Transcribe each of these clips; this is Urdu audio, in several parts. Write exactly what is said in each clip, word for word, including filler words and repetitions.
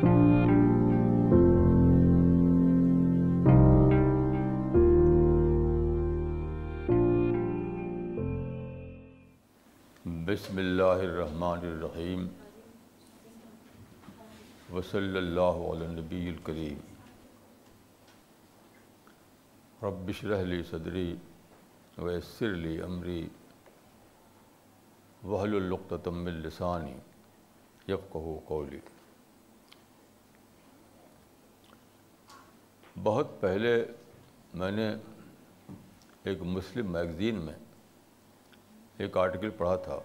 بسم اللہ الرحمن الرحیم وصلی اللہ علی نبی الکریم رب اشرح لی صدری ویسر لی امری واحلل عقدۃ من لسانی یفقہوا قولی۔ بہت پہلے میں نے ایک مسلم میگزین میں ایک آرٹیکل پڑھا تھا،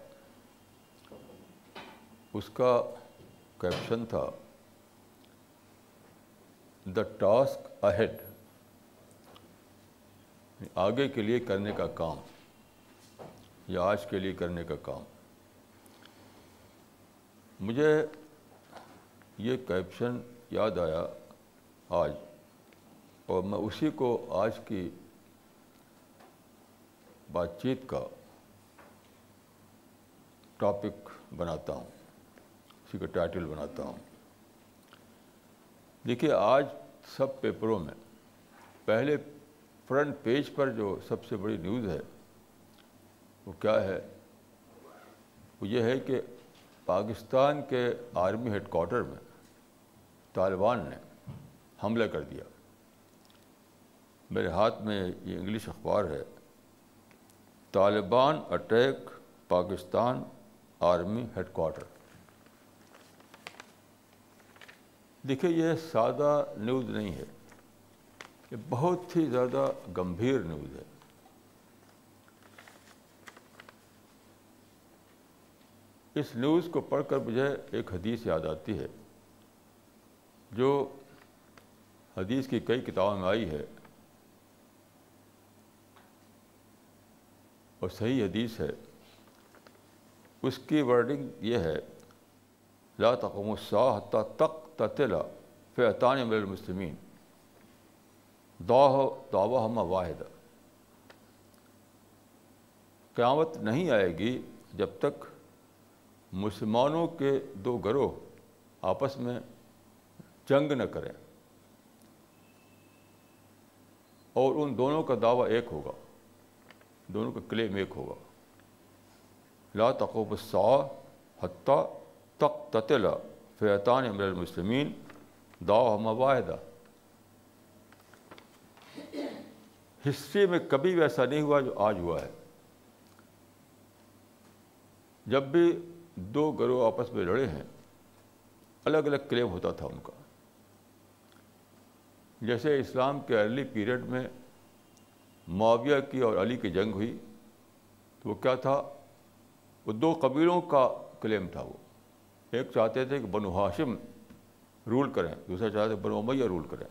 اس کا کیپشن تھا دا ٹاسک اہیڈ، آگے کے لیے کرنے کا کام یا آج کے لیے کرنے کا کام۔ مجھے یہ کیپشن یاد آیا آج، اور میں اسی کو آج کی بات چیت کا ٹاپک بناتا ہوں، اسی کا ٹائٹل بناتا ہوں۔ دیکھیے، آج سب پیپروں میں پہلے فرنٹ پیج پر جو سب سے بڑی نیوز ہے وہ کیا ہے؟ وہ یہ ہے کہ پاکستان کے آرمی ہیڈ کوارٹر میں طالبان نے حملہ کر دیا۔ میرے ہاتھ میں یہ انگلش اخبار ہے، Taliban attack Pakistan army head quarter. دیکھیے، یہ سادہ نیوز نہیں ہے، یہ بہت ہی زیادہ گمبھیر نیوز ہے۔ اس نیوز کو پڑھ کر مجھے ایک حدیث یاد آتی ہے، جو حدیث کی کئی کتابوں میں آئی ہے اور صحیح حدیث ہے۔ اس کی ورڈنگ یہ ہے، لا تقوم الساعة حتى تقتتل فئتان من المسلمین دعواہما واحدہ۔ قیامت نہیں آئے گی جب تک مسلمانوں کے دو گروہ آپس میں جنگ نہ کریں، اور ان دونوں کا دعویٰ ایک ہوگا، دونوں کا کلیم ایک ہوگا۔ لا تقوم الساعة حتى تقتتل فئتان من المسلمین دعواہما واحدہ۔ ہسٹری میں کبھی بھی ایسا نہیں ہوا جو آج ہوا ہے۔ جب بھی دو گروہ آپس میں لڑے ہیں، الگ الگ کلیم ہوتا تھا ان کا۔ جیسے اسلام کے ارلی پیریڈ میں معاویہ کی اور علی کی جنگ ہوئی، تو وہ کیا تھا؟ وہ دو قبیلوں کا کلیم تھا۔ وہ ایک چاہتے تھے کہ بنو ہاشم رول کریں، دوسرا چاہتے تھے بنو امیہ رول کریں۔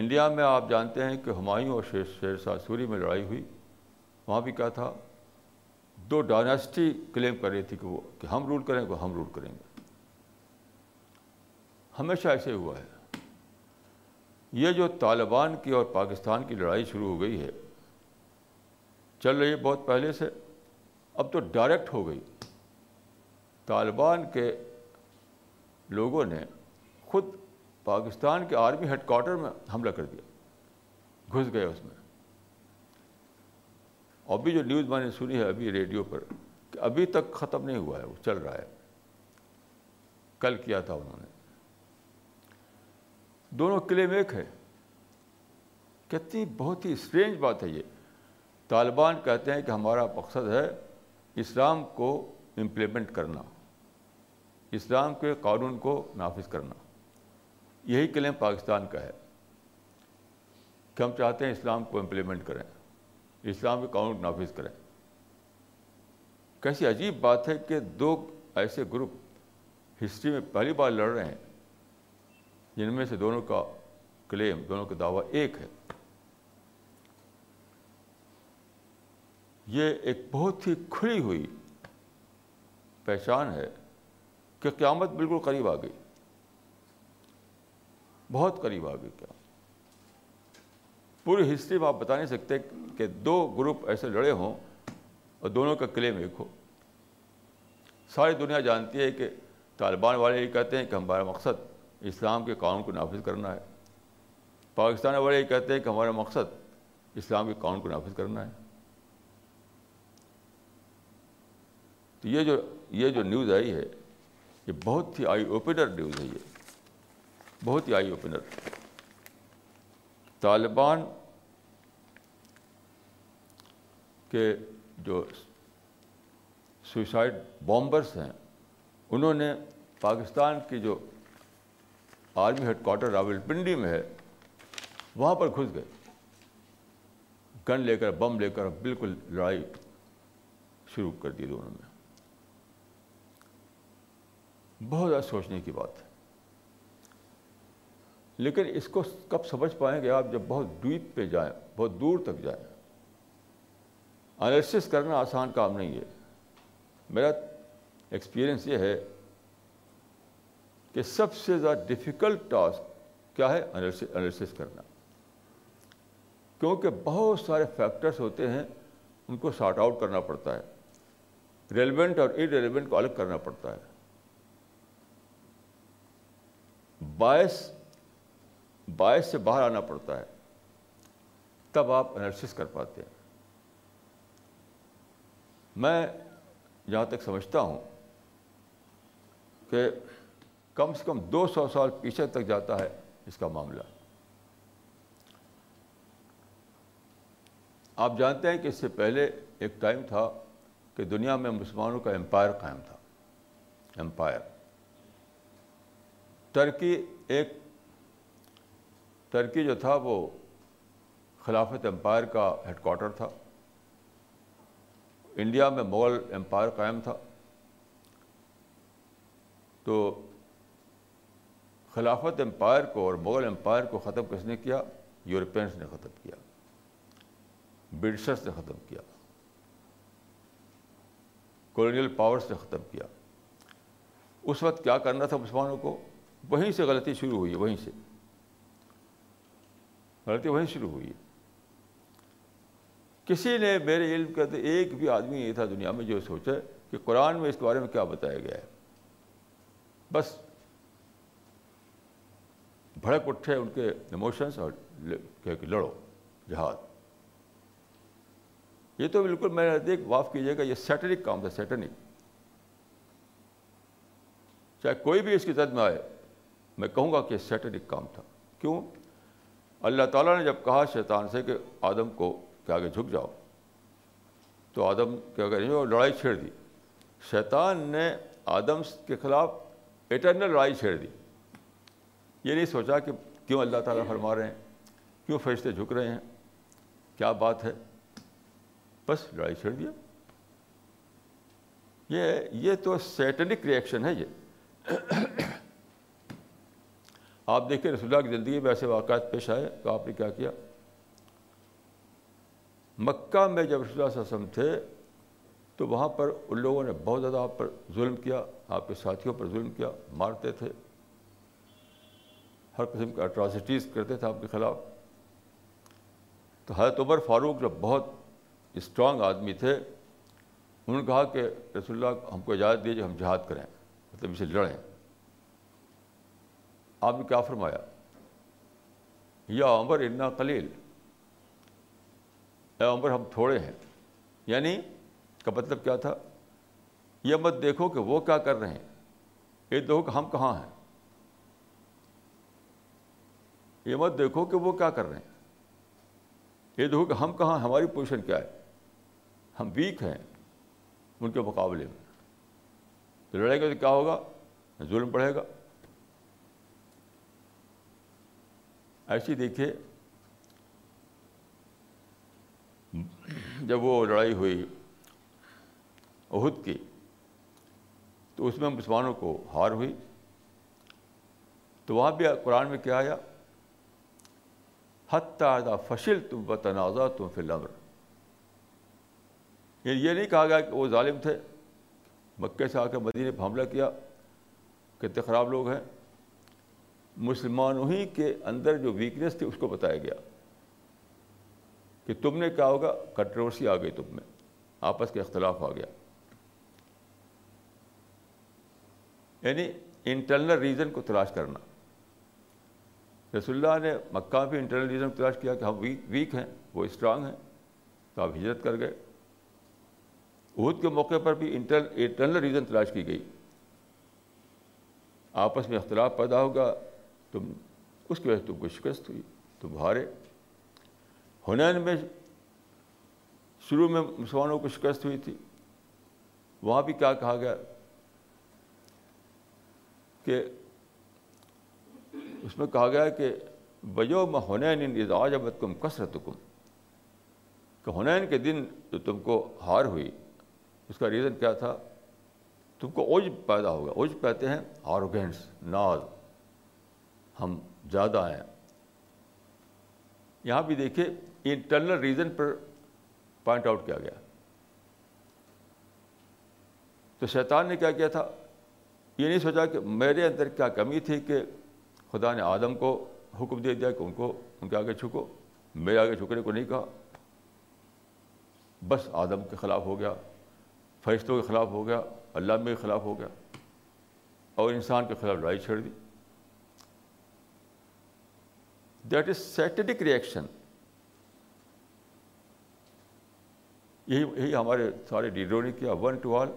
انڈیا میں آپ جانتے ہیں کہ ہمایوں اور شیر شیر شاہ سوری میں لڑائی ہوئی، وہاں بھی کیا تھا؟ دو ڈائناسٹی کلیم کر رہی تھی کہ وہ کہ ہم رول کریں گے، ہم رول کریں گے۔ ہمیشہ ایسے ہوا ہے۔ یہ جو طالبان کی اور پاکستان کی لڑائی شروع ہو گئی ہے، چل رہی ہے بہت پہلے سے، اب تو ڈائریکٹ ہو گئی۔ طالبان کے لوگوں نے خود پاکستان کے آرمی ہیڈ کوارٹر میں حملہ کر دیا، گھس گئے اس میں۔ ابھی جو نیوز میں نے سنی ہے ابھی ریڈیو پر، کہ ابھی تک ختم نہیں ہوا ہے، وہ چل رہا ہے، کل کیا تھا انہوں نے۔ دونوں کلیم ایک ہے۔ کتنی بہت ہی اسٹرینج بات ہے یہ۔ طالبان کہتے ہیں کہ ہمارا مقصد ہے اسلام کو امپلیمنٹ کرنا، اسلام کے قانون کو نافذ کرنا۔ یہی کلیم پاکستان کا ہے کہ ہم چاہتے ہیں اسلام کو امپلیمنٹ کریں، اسلام کے قانون نافذ کریں۔ کیسی عجیب بات ہے کہ دو ایسے گروپ ہسٹری میں پہلی بار لڑ رہے ہیں جن میں سے دونوں کا کلیم، دونوں کا دعویٰ ایک ہے۔ یہ ایک بہت ہی کھلی ہوئی پہچان ہے کہ قیامت بالکل قریب آ گئی، بہت قریب آ گئی۔ کیا پوری ہسٹری میں آپ بتا نہیں سکتے کہ دو گروپ ایسے لڑے ہوں اور دونوں کا کلیم ایک ہو۔ ساری دنیا جانتی ہے کہ طالبان والے یہ کہتے ہیں کہ ہمارا مقصد اسلام کے قانون کو نافذ کرنا ہے، پاکستان والے یہ کہتے ہیں کہ ہمارا مقصد اسلام کے قانون کو نافذ کرنا ہے. تو یہ جو یہ جو نیوز آئی ہے یہ بہت ہی آئی اوپنر نیوز ہے، یہ بہت ہی آئی اوپنر. طالبان کے جو سوسائڈ بامبرس ہیں انہوں نے پاکستان کی جو آرمی ہیڈ کوارٹر راولپنڈی میں ہے وہاں پر گھس گئے، گن لے کر بم لے کر بالکل لڑائی شروع کر دی دونوں نے. بہت زیادہ سوچنے کی بات ہے، لیکن اس کو کب سمجھ پائیں گے آپ؟ جب بہت ڈیپ پہ جائیں، بہت دور تک جائیں. انالیسس کرنا آسان کام نہیں ہے. میرا ایکسپیرئنس یہ ہے کہ سب سے زیادہ ڈیفیکلٹ ٹاسک کیا ہے؟ انالیسس کرنا، کیونکہ بہت سارے فیکٹرز ہوتے ہیں، ان کو سارٹ آؤٹ کرنا پڑتا ہے، ریلیونٹ اور ارریلیونٹ کو الگ کرنا پڑتا ہے، باعث باعث سے باہر آنا پڑتا ہے، تب آپ انالیسس کر پاتے ہیں. میں جہاں تک سمجھتا ہوں کہ کم سے کم دو سو سال پیچھے تک جاتا ہے اس کا معاملہ. آپ جانتے ہیں کہ اس سے پہلے ایک ٹائم تھا کہ دنیا میں مسلمانوں کا امپائر قائم تھا، امپائر. ترکی ایک ترکی جو تھا وہ خلافت امپائر کا ہیڈ کوارٹر تھا. انڈیا میں مغل امپائر قائم تھا، تو خلافت امپائر کو اور مغل امپائر کو ختم کس نے کیا؟ یورپینس نے ختم کیا، برٹشرس نے ختم کیا، کولونیل پاورز نے ختم کیا. اس وقت کیا کرنا تھا مسلمانوں کو؟ وہیں سے غلطی شروع ہوئی، وہیں سے غلطی وہیں شروع ہوئی. کسی نے میرے علم کے اندر ایک بھی آدمی نہیں تھا دنیا میں جو سوچے کہ قرآن میں اس کے بارے میں کیا بتایا گیا ہے. بس بھڑک اٹھے ان کے ایموشنس اور کہے کہ لڑو جہاد. یہ تو بالکل میرے نزدیک معاف کیجیے گا، یہ سیٹنک کام تھا، سیٹنک. چاہے کوئی بھی اس کی زد میں آئے، میں کہوں گا کہ سیٹنک کام تھا. کیوں؟ اللہ تعالیٰ نے جب کہا شیطان سے کہ آدم کو کہ آگے جھک جاؤ، تو آدم کیا کریں اور لڑائی چھیڑ دی. شیطان نے آدم کے خلاف اٹرنل لڑائی چھیڑ دی. یہ نہیں سوچا کہ کیوں اللہ تعالیٰ فرما رہے ہیں، کیوں فرشتے جھک رہے ہیں، کیا بات ہے، بس لڑائی چھیڑ دیا. یہ یہ تو سیٹنک ریئیکشن ہے. یہ آپ دیکھیں رسول اللہ کی زندگی میں ایسے واقعات پیش آئے تو آپ نے کیا کیا. مکہ میں جب رسول اللہ صلی اللہ علیہ وسلم تھے تو وہاں پر ان لوگوں نے بہت زیادہ آپ پر ظلم کیا، آپ کے ساتھیوں پر ظلم کیا، مارتے تھے، ہر قسم کا اٹراسٹیز کرتے تھے آپ کے خلاف. تو حضرت عمر فاروق جو بہت اسٹرانگ آدمی تھے، انہوں نے کہا کہ رسول اللہ ہم کو اجازت دیجیے ہم جہاد کریں، مطلب اسے لڑیں. آپ نے کیا فرمایا؟ یا عمر انا قلیل، اے عمر ہم تھوڑے ہیں. یعنی کا مطلب کیا تھا؟ یہ مت دیکھو کہ وہ کیا کر رہے ہیں، یہ دیکھو کہ ہم کہاں ہیں، یہ مت دیکھو کہ وہ کیا کر رہے ہیں، یہ دیکھو کہ ہم کہاں، ہماری پوزیشن کیا ہے، ہم ویک ہیں ان کے مقابلے میں. لڑے گا تو کیا ہوگا؟ ظلم بڑھے گا. ایسی دیکھیے جب وہ لڑائی ہوئی احد کی تو اس میں مسلمانوں کو ہار ہوئی. تو وہاں بھی قرآن میں کیا آیا؟ حتی اذا فشلتم وتنازعتم فی الامر. یہ نہیں کہا گیا کہ وہ ظالم تھے، مکے سے آ کے مدینے پہ حملہ کیا، کتنے خراب لوگ ہیں. مسلمانوں ہی کے اندر جو ویکنیس تھی اس کو بتایا گیا کہ تم نے کیا ہوگا، کنٹروورسی آ گئی تم میں، آپس کے اختلاف آ گیا. یعنی انٹرنل ریزن کو تلاش کرنا. رسول اللہ نے مکہ بھی انٹرنل ریزن کو تلاش کیا کہ ہم ویک ہیں وہ اسٹرانگ ہیں، تو آپ ہجرت کر گئے. احد کے موقع پر بھی انٹرنل ریزن تلاش کی گئی، آپس میں اختلاف پیدا ہوگا تم اس کی وجہ سے تم کو شکست ہوئی، تم ہارے. حنین میں شروع میں مسلمانوں کو شکست ہوئی تھی، وہاں بھی کیا کہا گیا کہ اس میں کہا گیا کہ بیوم حنین اذ اعجبتکم کثرتکم، کہ حنین کے دن جو تم کو ہار ہوئی اس کا ریزن کیا تھا، تم کو عجب پیدا ہوگا. عجب کہتے ہیں آروگینس، ناز، ہم زیادہ ہیں. یہاں بھی دیکھیے انٹرنل ریزن پر پوائنٹ آؤٹ کیا گیا. تو شیطان نے کیا کیا تھا، یہ نہیں سوچا کہ میرے اندر کیا کمی تھی کہ خدا نے آدم کو حکم دے دیا کہ ان کو ان کے آگے جھکو، میرے آگے جھکنے کو نہیں کہا، بس آدم کے خلاف ہو گیا، فرشتوں کے خلاف ہو گیا، اللہ کے خلاف ہو گیا اور انسان کے خلاف لڑائی چھڑ دی. That is satanic reaction. یہی یہی ہمارے سارے لیڈروں نے کیا، ون ٹو آل.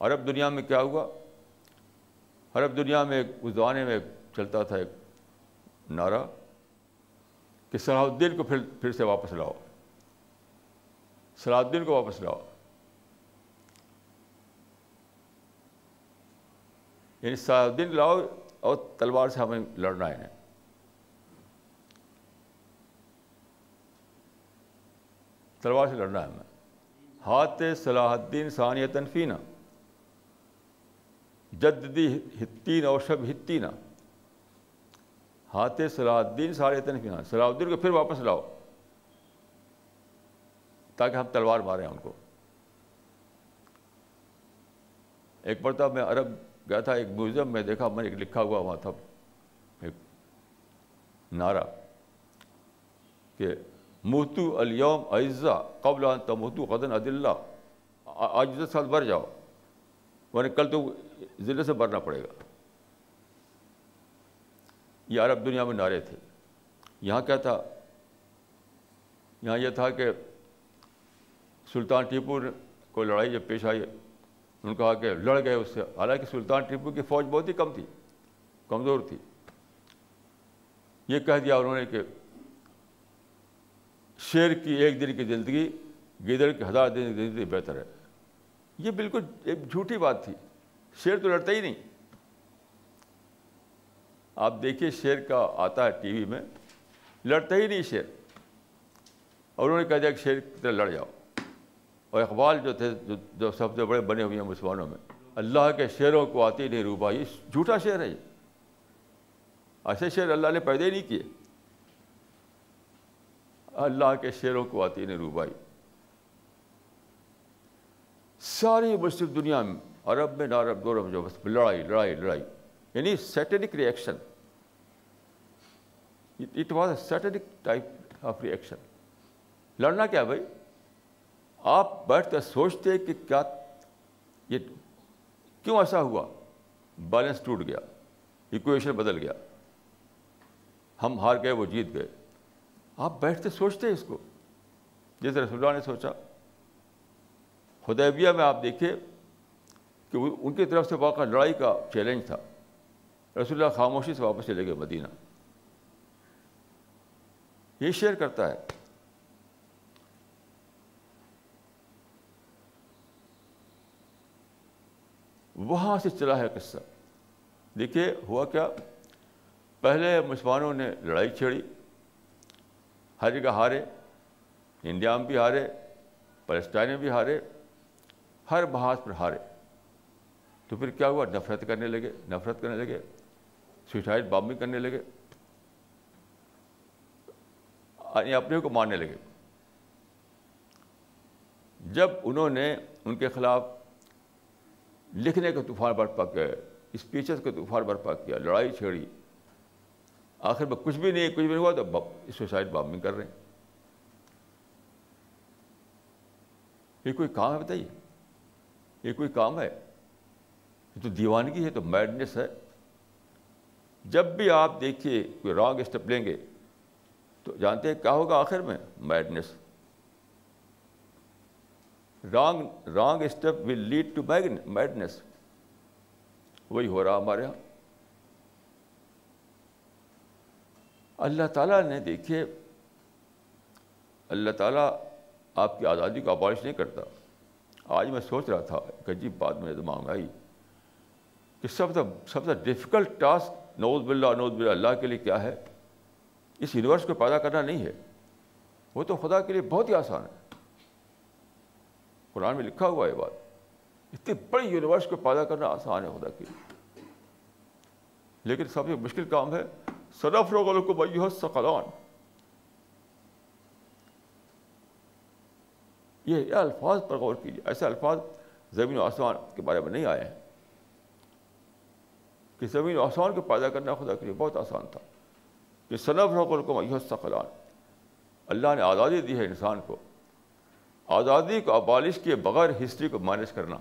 عرب دنیا میں کیا ہوا، عرب دنیا میں اس زمانے میں چلتا تھا ایک نعرہ کہ صلاح الدین کو پھر پھر سے واپس لاؤ، صلاح الدین کو واپس لاؤ. یعنی صلاح الدین لاؤ اور تلوار سے ہمیں لڑنا ہے. تلوار سے لڑنا ہے ہمیں. ہاتھ صلاح الدین ثانیہ تنفینا جددی ہتین اور شب ہتینہ، ہاتھ صلاح الدین ثانیہ تنفینا، صلاح الدین کو پھر واپس لاؤ تاکہ ہم تلوار ماریں ان کو. ایک مرتبہ میں عرب گیا تھا، ایک میوزیم میں دیکھا، میں نے ایک لکھا ہوا وہاں تھا ایک نعرہ کہ موتو الیوم اعزا قبل ان تموتو غدا اذلا، آج عزت ساتھ بھر جاؤ ورنہ کل تو ذلت سے بھرنا پڑے گا. یہ عرب دنیا میں نعرے تھے. یہاں کیا تھا، یہاں یہ تھا کہ سلطان ٹیپو کو لڑائی جب پیش آئی انہوں نے کہا کہ لڑ گئے اس سے، حالانکہ سلطان ٹیپو کی فوج بہت ہی کم تھی، کمزور تھی. یہ کہہ دیا انہوں نے کہ شیر کی ایک دن کی زندگی گیدڑ کی ہزار دن کی زندگی بہتر ہے. یہ بالکل ایک جھوٹی بات تھی، شیر تو لڑتا ہی نہیں. آپ دیکھیے شیر کا آتا ہے ٹی وی میں، لڑتا ہی نہیں شیر، اور انہوں نے کہہ دیا کہ شیر کی طرح لڑ جاؤ. اور اقبال جو تھے جو سب سے بڑے بنے ہوئے ہیں مسلمانوں میں، اللہ کے شعروں کو آتی نہیں روبا، یہ جھوٹا شعر ہے. یہ ایسے شعر اللہ نے پیدا ہی نہیں کیے. اللہ کے شعروں کو آتی نہیں روبائی. ساری مسلم دنیا میں، عرب میں، نارب دونوں میں جو بس لڑائی لڑائی لڑائی، یعنی satanic reaction. It was a satanic type of reaction. لڑنا کیا بھائی، آپ بیٹھ کر سوچتے کہ کیا یہ کیوں ایسا ہوا، بیلنس ٹوٹ گیا، ایکویشن بدل گیا، ہم ہار گئے وہ جیت گئے. آپ بیٹھ کے سوچتے اس کو، جیسے رسول اللہ نے سوچا. حدیبیہ میں آپ دیکھیے کہ ان کی طرف سے واقع لڑائی کا چیلنج تھا، رسول اللہ خاموشی سے واپس چلے گئے مدینہ. یہ شیئر کرتا ہے. وہاں سے چلا ہے قصہ. دیکھیے ہوا کیا، پہلے مسلمانوں نے لڑائی چھیڑی، ہر جگہ ہارے، انڈیا میں بھی ہارے، فلسطین میں بھی ہارے، ہر محاذ پر ہارے. تو پھر کیا ہوا، نفرت کرنے لگے، نفرت کرنے لگے سوسائڈ بامبنگ کرنے لگے، اپنے کو مارنے لگے. جب انہوں نے ان کے خلاف لکھنے کا طوفان برپا کیا، اسپیچز کا طوفان برپا کیا، لڑائی چھیڑی، آخر میں کچھ بھی نہیں کچھ بھی نہیں ہوا تو سوسائڈ بامبنگ کر رہے ہیں. یہ کوئی کام ہے بتائیے، یہ کوئی کام ہے؟ یہ تو دیوانگی ہے, تو میڈنس ہے. جب بھی آپ دیکھیے کوئی رانگ اسٹیپ لیں گے تو جانتے ہیں کیا ہوگا آخر میں؟ Madness. Wrong wrong step will lead to madness. وہی ہو رہا ہمارے یہاں. اللہ تعالیٰ نے دیکھیے, اللہ تعالیٰ آپ کی آزادی کو ابالش نہیں کرتا. آج میں سوچ رہا تھا, عجیب بات میرے دماغ میں آئی کہ سب سے سب سے ڈفیکلٹ ٹاسک نعوذ باللہ نعوذ باللہ اللہ کے لیے کیا ہے؟ اس یونیورس کو پیدا کرنا نہیں ہے, وہ تو خدا کے لیے بہت ہی آسان ہے. قرآن میں لکھا ہوا ہے یہ بات, اتنی بڑی یونیورس کو پیدا کرنا آسان ہے خدا کے لیے, لیکن سب سے مشکل کام ہے. سَنَفْرُغُ لَكُمْ أَيُّهَ الثَّقَلَانِ, یہ الفاظ پر غور کیجیے. ایسے الفاظ زمین و آسمان کے بارے میں نہیں آئے ہیں کہ زمین و آسمان کو پیدا کرنا خدا کے لیے بہت آسان تھا. کہ سَنَفْرُغُ لَكُمْ أَيُّهَ الثَّقَلَانِ, اللہ نے آزادی دی ہے انسان کو. آزادی کو ابالش کیے بغیر ہسٹری کو مینیج کرنا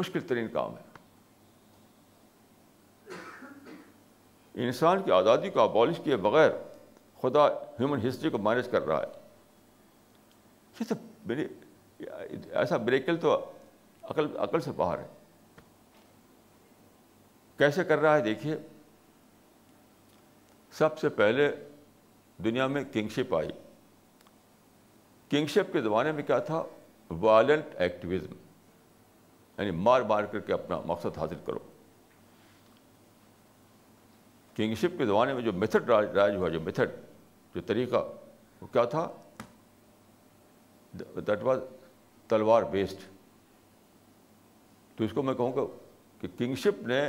مشکل ترین کام ہے. انسان کی آزادی کو ابالش کیے بغیر خدا ہیومن ہسٹری کو مینیج کر رہا ہے. یہ تو میرے ایسا بریکل تو عقل عقل سے باہر ہے. کیسے کر رہا ہے دیکھیے. سب سے پہلے دنیا میں کنگشپ آئی. کنگشپ کے زمانے میں کیا تھا؟ وائلنٹ ایکٹیویزم, یعنی مار مار کر کے اپنا مقصد حاصل کرو. کنگشپ کے زمانے میں جو میتھڈ رائج ہوا, جو میتھڈ جو طریقہ, وہ کیا تھا؟ دیٹ واز تلوار بیسڈ. تو اس کو میں کہوں گا کہ کنگشپ نے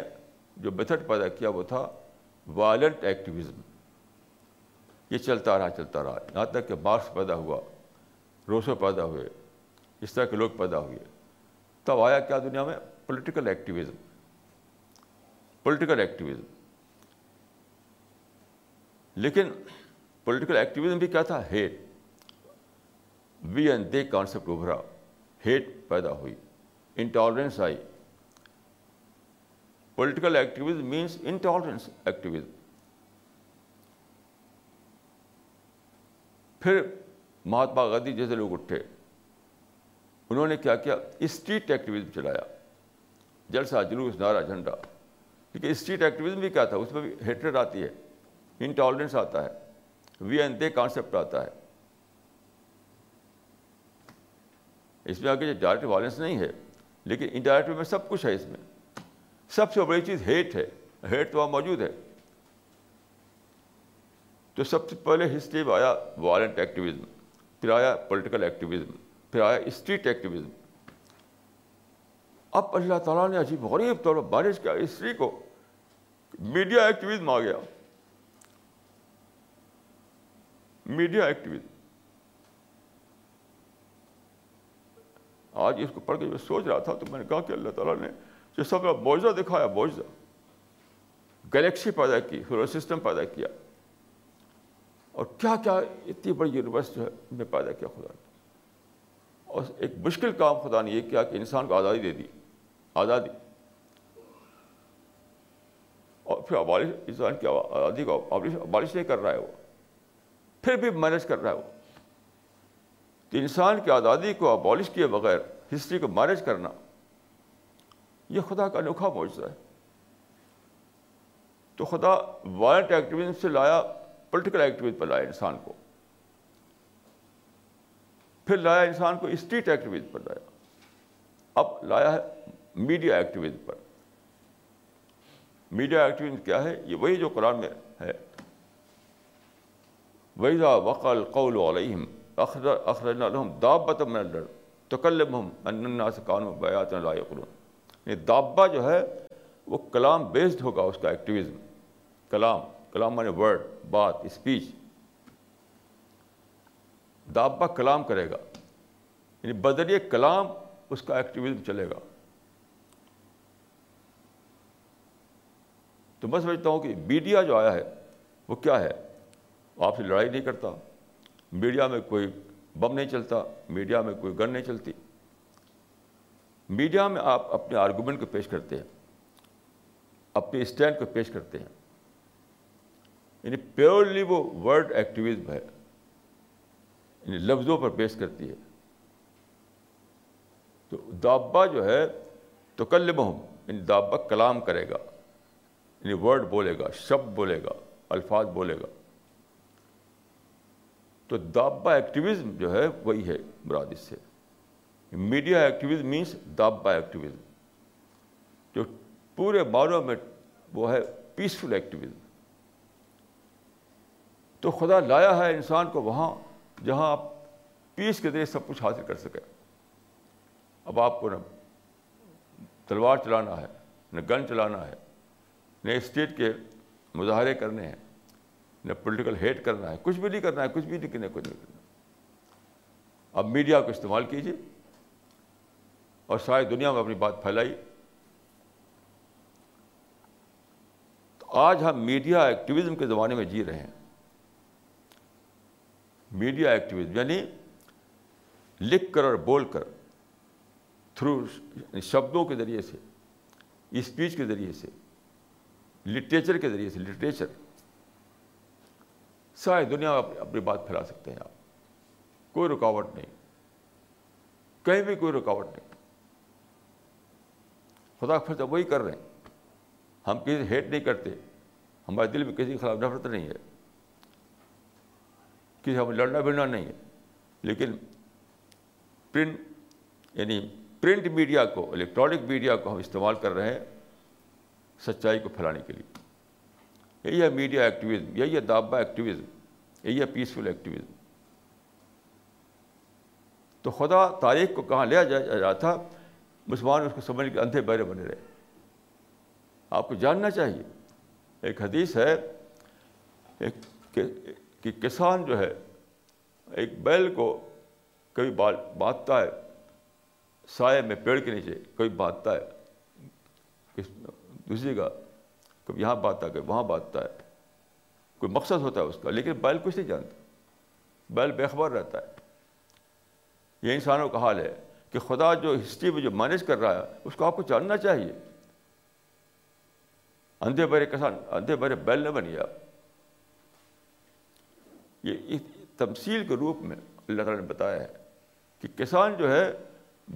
جو میتھڈ پیدا کیا وہ تھا وائلنٹ ایکٹیویزم. یہ چلتا رہا چلتا رہا یہاں تک کہ مارکس پیدا ہوا, روسو پیدا ہوئے, اس طرح کے لوگ پیدا ہوئے. تب آیا کیا دنیا میں؟ Political activism. پولیٹیکل ایکٹیویزم لیکن پولیٹیکل ایکٹیویزم بھی کیا تھا؟ Hate. We and they concept ابھرا, ہیٹ پیدا ہوئی, انٹالرنس آئی. Political activism means intolerance activism. پھر مہاتما گاندھی جیسے لوگ اٹھے, انہوں نے کیا کیا؟ اسٹریٹ ایکٹیویزم چلایا. جلسہ, جلوس, نعرہ, جھنڈا. لیکن اسٹریٹ ایکٹیویزم بھی کیا تھا؟ اس میں بھی ہیٹریڈ آتی ہے, انٹالرنس آتا ہے, وی اینڈ دے کانسیپٹ آتا ہے. اس میں آگے ڈائریکٹ وائلنس نہیں ہے لیکن انڈائریکٹ میں سب کچھ ہے. اس میں سب سے بڑی چیز ہیٹ ہے. ہیٹ تو وہاں موجود ہے. تو سب سے پہلے ہسٹری میں آیا وائلنٹ ایکٹیویزم, پھر آیا پولیٹیکل ایکٹیویزم, پھر آیا اسٹریٹ ایکٹیویزم. اب اللہ تعالیٰ نے عجیب غریب طور پر بارش کیا ہسٹری کو. میڈیا ایکٹیویزم آ گیا. میڈیا ایکٹیویزم آج اس کو پڑھ کے جو سوچ رہا تھا تو میں نے کہا کہ اللہ تعالیٰ نے جو سب کا معجزہ دکھایا, معجزہ. گلیکسی پیدا کی, سولر سسٹم پیدا کیا, اور کیا کیا اتنی بڑی یونیورس جو ہے میں پیدا کیا خدا نے. اور ایک مشکل کام خدا نے یہ کیا کہ انسان کو آزادی دے دی, آزادی, اور پھر ابالش. انسان کی آزادی کو ابالش نہیں کر رہا ہے وہ, پھر بھی مینیج کر رہا ہے وہ. تو انسان کی آزادی کو ابالش کیے بغیر ہسٹری کو مینیج کرنا, یہ خدا کا انوکھا معجزہ ہے. تو خدا وائلنٹ ایکٹیویزم سے لایا پولیٹیکل ایکٹیویزم پر, لایا انسان کو, پھر لایا انسان کو اسٹریٹ ایکٹیویزم پر, لایا, اب لایا ہے میڈیا ایکٹیویزم پر. میڈیا ایکٹیویزم کیا ہے؟ یہ وہی جو قرآن میں ہے, وَإِذَا وَقَعَ الْقَوْلُ عَلَيْهِمْ اخرجنا لهم دابۃ من الارض تکلمہم ان الناس کانوا بآیاتنا لا یقنون. یہ دابہ جو ہے وہ کلام بیسڈ ہوگا اس کا ایکٹیویزم. کلام, کلام معنی ورڈ, بات, اسپیچ. دابہ کلام کرے گا, یعنی بذریعہ کلام اس کا ایکٹیویزم چلے گا. تو میں سمجھتا ہوں کہ میڈیا جو آیا ہے وہ کیا ہے؟ آپ سے لڑائی نہیں کرتا, میڈیا میں کوئی بم نہیں چلتا, میڈیا میں کوئی گن نہیں چلتی, میڈیا میں آپ اپنے آرگومنٹ کو پیش کرتے ہیں, اپنے اسٹینڈ کو پیش کرتے ہیں, یعنی پیورلی وہ ورڈ ایکٹیویزم ہے, یعنی لفظوں پر پیش کرتی ہے. تو دابہ جو ہے تو کلمہم, یعنی دابہ کلام کرے گا, یعنی ورڈ بولے گا, شبد بولے گا, الفاظ بولے گا. تو دابہ ایکٹیویزم جو ہے وہی ہے مراد اس سے. میڈیا ایکٹیویزم مینس دابہ ایکٹیویزم, جو پورے معنوں میں وہ ہے پیسفل ایکٹیویزم. تو خدا لایا ہے انسان کو وہاں جہاں آپ پیس کے ذریعے سب کچھ حاصل کر سکیں. اب آپ کو نہ تلوار چلانا ہے, نہ گن چلانا ہے, نہ اسٹیٹ کے مظاہرے کرنے ہیں, نہ پولیٹیکل ہیٹ کرنا ہے, کچھ بھی نہیں کرنا ہے, کچھ بھی نہیں کرنا ہے, کچھ نہیں کرنا. اب میڈیا کو استعمال کیجیے اور ساری دنیا میں اپنی بات پھیلائی. تو آج ہم میڈیا ایکٹیویزم کے زمانے میں جی رہے ہیں. میڈیا ایکٹیویزم یعنی لکھ کر اور بول کر, تھرو شبدوں کے ذریعے سے, اسپیچ کے ذریعے سے, لٹریچر کے ذریعے سے, لٹریچر ساری دنیا میں اپنی بات پھیلا سکتے ہیں آپ, کوئی رکاوٹ نہیں, کہیں بھی کوئی رکاوٹ نہیں. خدا کا فیصلہ وہی کر رہے ہیں. ہم کسی سے ہیٹ نہیں کرتے, ہمارے دل میں کسی کے خلاف نفرت نہیں ہے, کسی ہمیں لڑنا بھیڑنا نہیں ہے. لیکن پرنٹ یعنی پرنٹ میڈیا کو, الیکٹرانک میڈیا کو ہم استعمال کر رہے ہیں سچائی کو پھیلانے کے لیے. یہی ہے میڈیا ایکٹیویزم, یہی ہے دابہ ایکٹیویزم, یہی ہے پیسفل ایکٹیویزم. تو خدا تاریخ کو کہاں لے جا رہا تھا, مسلمان اس کو سمجھ کے اندھے بہرے بنے رہے. آپ کو جاننا چاہیے, ایک حدیث ہے ایک کہ کسان جو ہے ایک بیل کو کبھی باندھتا ہے سائے میں پیڑ کے نیچے, کبھی باندھتا ہے دوسری جگہ, کبھی یہاں باندھتا ہے, کبھی وہاں باندھتا ہے. کوئی مقصد ہوتا ہے اس کا, لیکن بیل کچھ نہیں جانتا, بیل بے خبر رہتا ہے. یہ انسانوں کا حال ہے کہ خدا جو ہسٹری میں جو مینیج کر رہا ہے اس کو آپ کو جاننا چاہیے. اندھے بھرے کسان, اندھے بھرے بیل نہ بنیے آپ. یہ تمثیل کے روپ میں اللہ تعالیٰ نے بتایا ہے کہ کسان جو ہے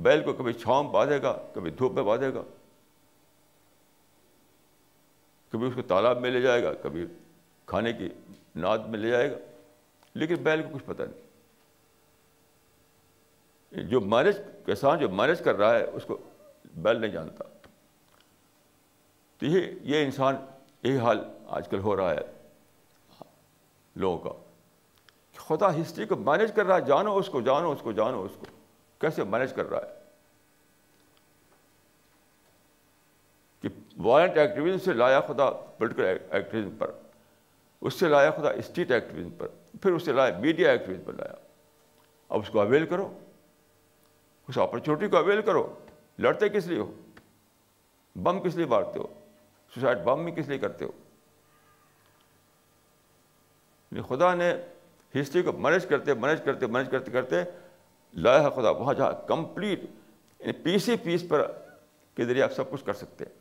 بیل کو کبھی چھاؤں میں باندھے گا, کبھی دھوپ میں باندھے گا, کبھی اس کو تالاب میں لے جائے گا, کبھی کھانے کی ناد میں لے جائے گا, لیکن بیل کو کچھ پتہ نہیں. جو مینج کسان جو مینج کر رہا ہے اس کو بیل نہیں جانتا. تو یہ یہ انسان یہی حال آج کل ہو رہا ہے لوگوں کا. خدا ہسٹری کو مینج کر رہا ہے, جانو اس کو, جانو اس کو, جانو اس کو کیسے مینج کر رہا ہے. کہ وائلنٹ ایکٹیویزم سے لایا خدا پولیٹیکل ایکٹیویزم پر, اس سے لایا خدا اسٹریٹ ایکٹیویزم پر, پھر اس سے لایا میڈیا ایکٹیویزم پر لایا. اب اس کو اویل کرو, اس اپرچونیٹی کو اویل کرو. لڑتے کس لیے ہو, بم کس لیے مارتے ہو, سوسائڈ بم میں کس لیے کرتے ہو. خدا نے ہسٹری کو مینج کرتے مینج کرتے مینج کرتے کرتے لایا ہے خدا وہاں جہاں کمپلیٹ پیس ہی پیس پر کے ذریعے آپ سب کچھ کر سکتے ہیں,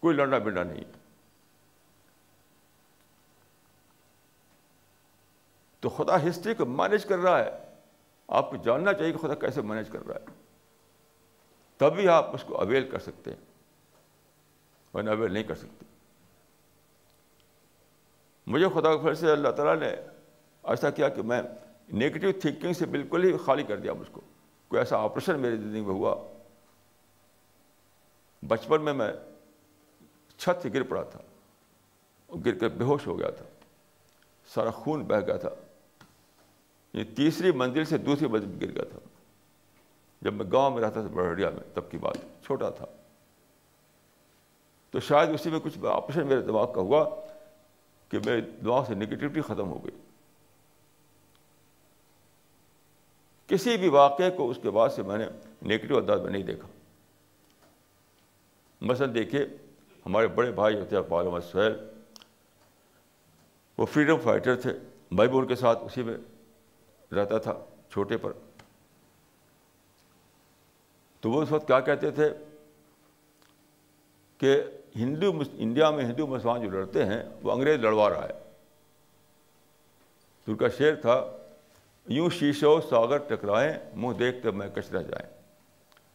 کوئی لڑنا بڑنا نہیں ہے. تو خدا ہسٹری کو مینج کر رہا ہے, آپ کو جاننا چاہیے کہ خدا کیسے مینج کر رہا ہے, تبھی آپ اس کو اویل کر سکتے ہیں, ورنہ اویل نہیں کر سکتے. مجھے خدا کے فضل سے اللہ تعالیٰ نے ایسا کیا کہ میں نیگیٹو تھنکنگ سے بالکل ہی خالی کر دیا مجھ کو. کوئی ایسا آپریشن میری زندگی میں ہوا, بچپن میں میں چھت سے گر پڑا تھا, گر کر بے ہوش ہو گیا تھا, سارا خون بہہ گیا تھا, یہ تیسری منزل سے دوسری منزل گر گیا تھا. جب میں گاؤں میں رہتا تھا برہڑیا میں, تب کی بات, چھوٹا تھا. تو شاید اسی میں کچھ آپریشن میرے دماغ کا ہوا کہ میرے دماغ سے نگیٹیوٹی ختم ہو گئی. کسی بھی واقعے کو اس کے بعد سے میں نے نگیٹیو انداز میں نہیں دیکھا. مثلاً دیکھیے ہمارے بڑے بھائی ہوتے ہیں اقبال احمد سہیل, وہ فریڈم فائٹر تھے, میں بھی ان کے ساتھ اسی میں رہتا تھا چھوٹے پر. تو وہ اس وقت کیا کہتے تھے کہ ہندو انڈیا میں ہندو مسلمان جو لڑتے ہیں وہ انگریز لڑوا رہا ہے. تو ان کا شعر تھا, یوں شیشہ و ساگر ٹکرائیں, منہ دیکھتے میں کش رہ جائیں.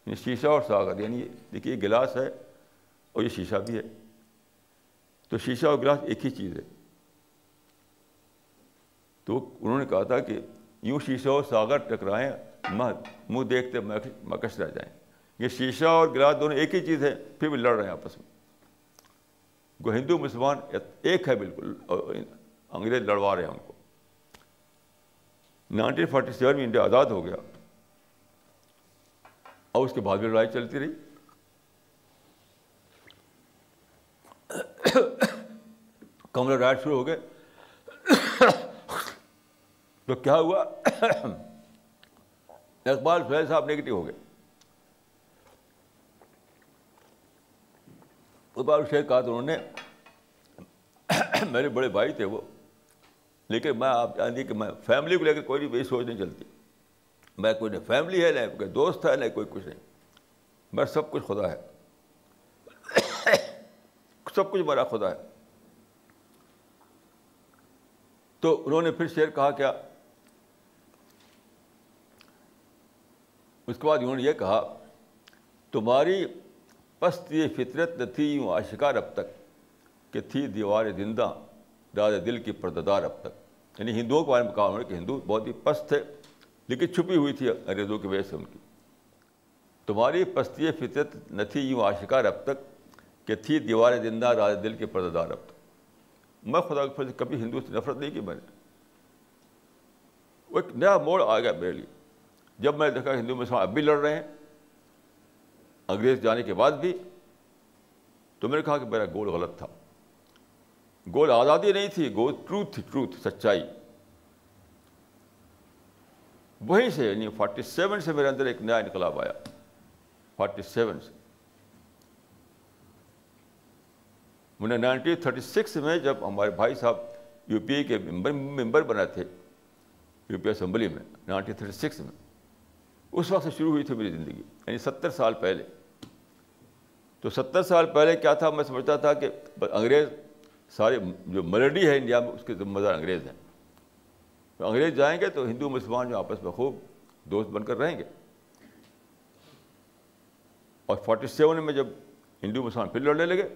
یعنی شیشہ اور ساگر, یعنی دیکھیے یہ گلاس ہے اور یہ شیشہ بھی ہے, تو شیشہ اور گلاس ایک ہی چیز ہے. تو انہوں نے کہا تھا کہ یوں شیشہ اور ساگر ٹکرائیں, منہ دیکھتے میں کش رہ جائیں. یہ شیشہ اور گلاس دونوں ایک ہی چیز ہے, پھر بھی لڑ رہے ہیں آپس میں. گو ہندو مسلمان ایک ہے بالکل, انگریز لڑوا رہے ہیں ہم کو. نائنٹین فورٹی سیون میں انڈیا آزاد ہو گیا اور اس کے بعد بھی لڑائی چلتی رہی. کمرہ رائٹ شروع ہو گئے. تو کیا ہوا, اقبال فیض صاحب نگیٹو ہو گئے. اقبال شیخ کہا تو انہوں نے, میرے بڑے بھائی تھے وہ, لیکن میں آپ جانتی کہ میں فیملی کو لے کر کوئی بھی میری سوچ نہیں چلتی. میں کوئی نہ فیملی ہے, نہ کوئی دوست ہے, نہ کوئی کچھ نہیں. میں سب کچھ خدا ہے, سب کچھ میرا خدا ہے. تو انہوں نے پھر شعر کہا کیا, اس کے بعد انہوں نے یہ کہا, تمہاری پست یہ فطرت نہ تھی یوں آشکار اب تک, کہ تھی دیوار زندہ راز دل کی پرددار اب تک. یعنی ہندوؤں کے بارے میں کہا کہ ہندو بہت ہی پست تھے, لیکن چھپی ہوئی تھی انگریزوں کی وجہ سے ان کی. تمہاری پستی فطرت نہ تھی یوں آشکار اب تک, کہ تھی دیوار زندہ راز دل کی پرددار اب تک. میں خدا کے کبھی ہندو سے نفرت نہیں کی میں نے. وہ ایک نیا موڑ آ گیا میرے لیے جب میں دیکھا ہندو مسلمان اب بھی لڑ رہے ہیں, انگریز جانے کے بعد بھی. تو میں نے کہا کہ میرا گول غلط تھا. گول آزادی نہیں تھی, گول ٹروتھ تھی, ٹروتھ, سچائی. وہیں سے یعنی فورٹی سیون سے میرے اندر ایک نیا انقلاب آیا, فورٹی سیون سے. میں نائنٹین تھرٹی سکس میں جب ہمارے بھائی صاحب یو پی اے کے ممبر ممبر بنا تھے, یو پی اسمبلی میں نائنٹین تھرٹی سکس میں, اس وقت سے شروع ہوئی تھی میری زندگی. یعنی ستر سال پہلے. تو ستر سال پہلے کیا تھا, میں سمجھتا تھا کہ انگریز سارے جو ملڈی ہے انڈیا میں اس کے ذمہ دار انگریز ہیں. تو انگریز جائیں گے تو ہندو مسلمان جو آپس میں خوب دوست بن کر رہیں گے. اور فورٹی سیون میں جب ہندو مسلمان پھر لڑنے لگے,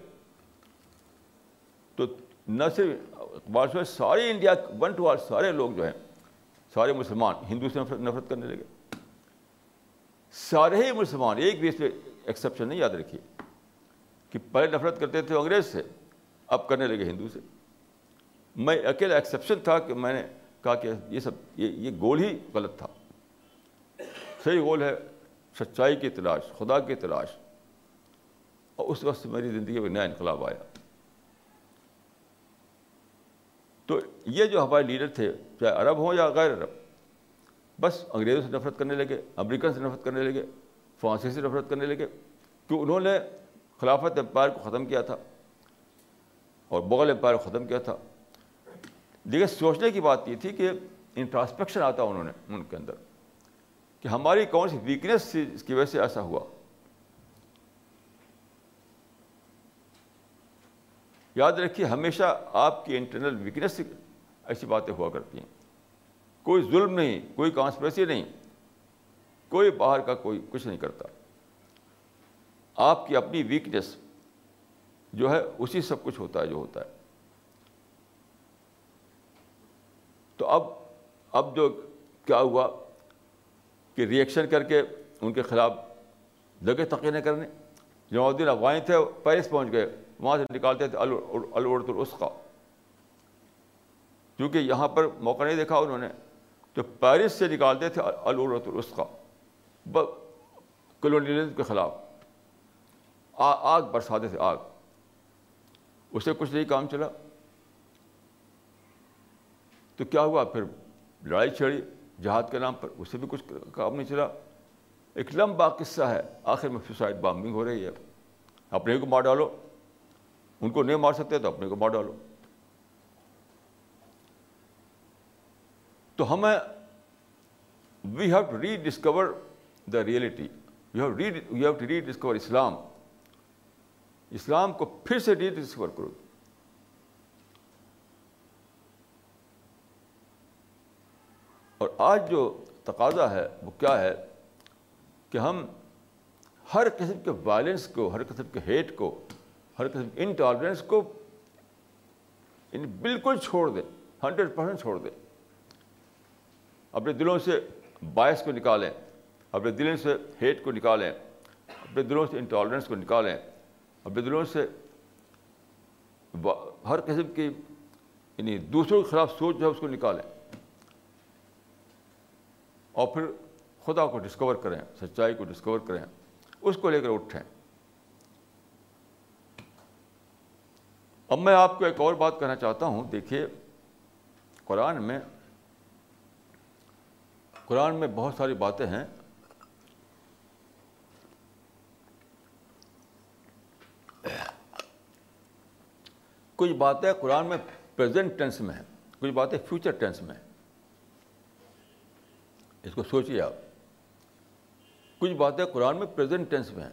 تو نہ صرف اقبال شاہ, سارے انڈیا ون ٹو آل سارے لوگ جو ہیں, سارے مسلمان ہندو سے نفرت کرنے لگے. سارے ہی مسلمان, ایک بھی اس پہ ایکسیپشن نہیں, یاد رکھیے, کہ پہلے نفرت کرتے تھے انگریز سے, اب کرنے لگے ہندو سے. میں اکیلا ایکسیپشن تھا کہ میں نے کہا کہ یہ سب یہ یہ گول ہی غلط تھا. صحیح گول ہے سچائی کی تلاش, خدا کی تلاش. اور اس وقت میری زندگی میں نیا انقلاب آیا. تو یہ جو ہمارے لیڈر تھے, چاہے عرب ہوں یا غیر عرب, بس انگریزوں سے نفرت کرنے لگے, امریکن سے نفرت کرنے لگے, فرانسیسی سے نفرت کرنے لگے, کہ انہوں نے خلافت امپائر کو ختم کیا تھا اور مغل امپائر کو ختم کیا تھا. دیکھیے سوچنے کی بات یہ تھی کہ انٹراسپیکشن آتا انہوں نے ان کے اندر, کہ ہماری کون سی ویکنیس تھی اس کی وجہ سے ایسا ہوا. یاد رکھیے, ہمیشہ آپ کی انٹرنل ویکنیس سے ایسی باتیں ہوا کرتی ہیں. کوئی ظلم نہیں, کوئی کانسپریسی نہیں, کوئی باہر کا کوئی کچھ نہیں کرتا. آپ کی اپنی ویکنیس جو ہے اسی سب کچھ ہوتا ہے جو ہوتا ہے. تو اب اب جو کیا ہوا کہ ریئیکشن کر کے ان کے خلاف لگے تقریریں کرنے. جمع الدین افغانی تھے, پیرس پہنچ گئے, وہاں سے نکالتے تھے العروۃ الوثقیٰ. کیونکہ یہاں پر موقع نہیں دیکھا انہوں نے, تو پیرس سے نکالتے تھے العروۃ الوثقیٰ, کلونیلزم کے خلاف آگ برساتے تھے آگ. اس سے کچھ نہیں کام چلا. تو کیا ہوا, پھر لڑائی چھڑی جہاد کے نام پر, اس سے بھی کچھ کام نہیں چلا. ایک لمبا قصہ ہے, آخر میں سوسائڈ بامبنگ ہو رہی ہے. اپنے کو مار ڈالو, ان کو نہیں مار سکتے تو اپنے کو مار ڈالو. تو ہمیں we have to rediscover the reality. You have re you have to rediscover Islam. اسلام کو پھر سے ری ڈسکور کرو. اور آج جو تقاضا ہے وہ کیا ہے کہ ہم ہر قسم کے وائلنس کو, ہر قسم کے ہیٹ کو, ہر قسم کے انٹالرنس کو ان بالکل چھوڑ دیں, ہنڈریڈ پرسینٹ چھوڑ دیں, اپنے دلوں سے باعث کو نکالیں, اپنے دلوں سے ہیٹ کو نکالیں, اپنے دلوں سے انٹالرنس کو نکالیں, اپنے دلوں سے ہر قسم کی یعنی دوسروں کے خلاف سوچ جو ہے اس کو نکالیں, اور پھر خدا کو ڈسکور کریں, سچائی کو ڈسکور کریں, اس کو لے کر اٹھیں. اب میں آپ کو ایک اور بات کہنا چاہتا ہوں. دیکھیے قرآن میں قرآن میں بہت ساری باتیں ہیں کچھ باتیں قرآن میں پریزنٹ ٹینس میں ہیں, کچھ باتیں فیوچر ٹینس میں ہیں. اس کو سوچیے آپ. کچھ باتیں قرآن میں پریزنٹ ٹینس میں ہیں,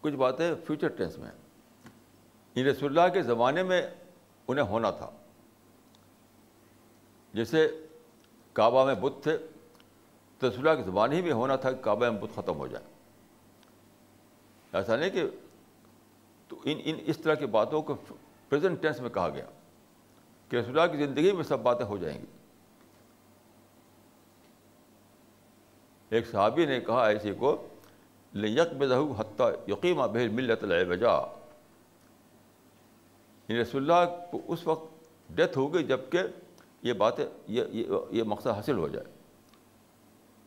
کچھ باتیں فیوچر ٹینس میں ہیں. رسول اللہ کے زمانے میں انہیں ہونا تھا. جیسے کعبہ میں بت تھے تو رسول اللہ کے زمانے ہی میں ہونا تھا کہ کعبہ میں بت ختم ہو جائے. ایسا نہیں کہ تو ان ان اس طرح کی باتوں کو پریزنٹ ٹینس میں کہا گیا کہ رسول اللہ کی زندگی میں سب باتیں ہو جائیں گی. ایک صحابی نے کہا ایسی کو لَيَقْبِضَهُ حَتَّى يُقِيمَ بِهِ الْمِلَّةَ الْعِوَجَا. رسول اللہ کو اس وقت ڈیتھ ہو گئی جب کہ یہ باتیں یہ یہ مقصد حاصل ہو جائے.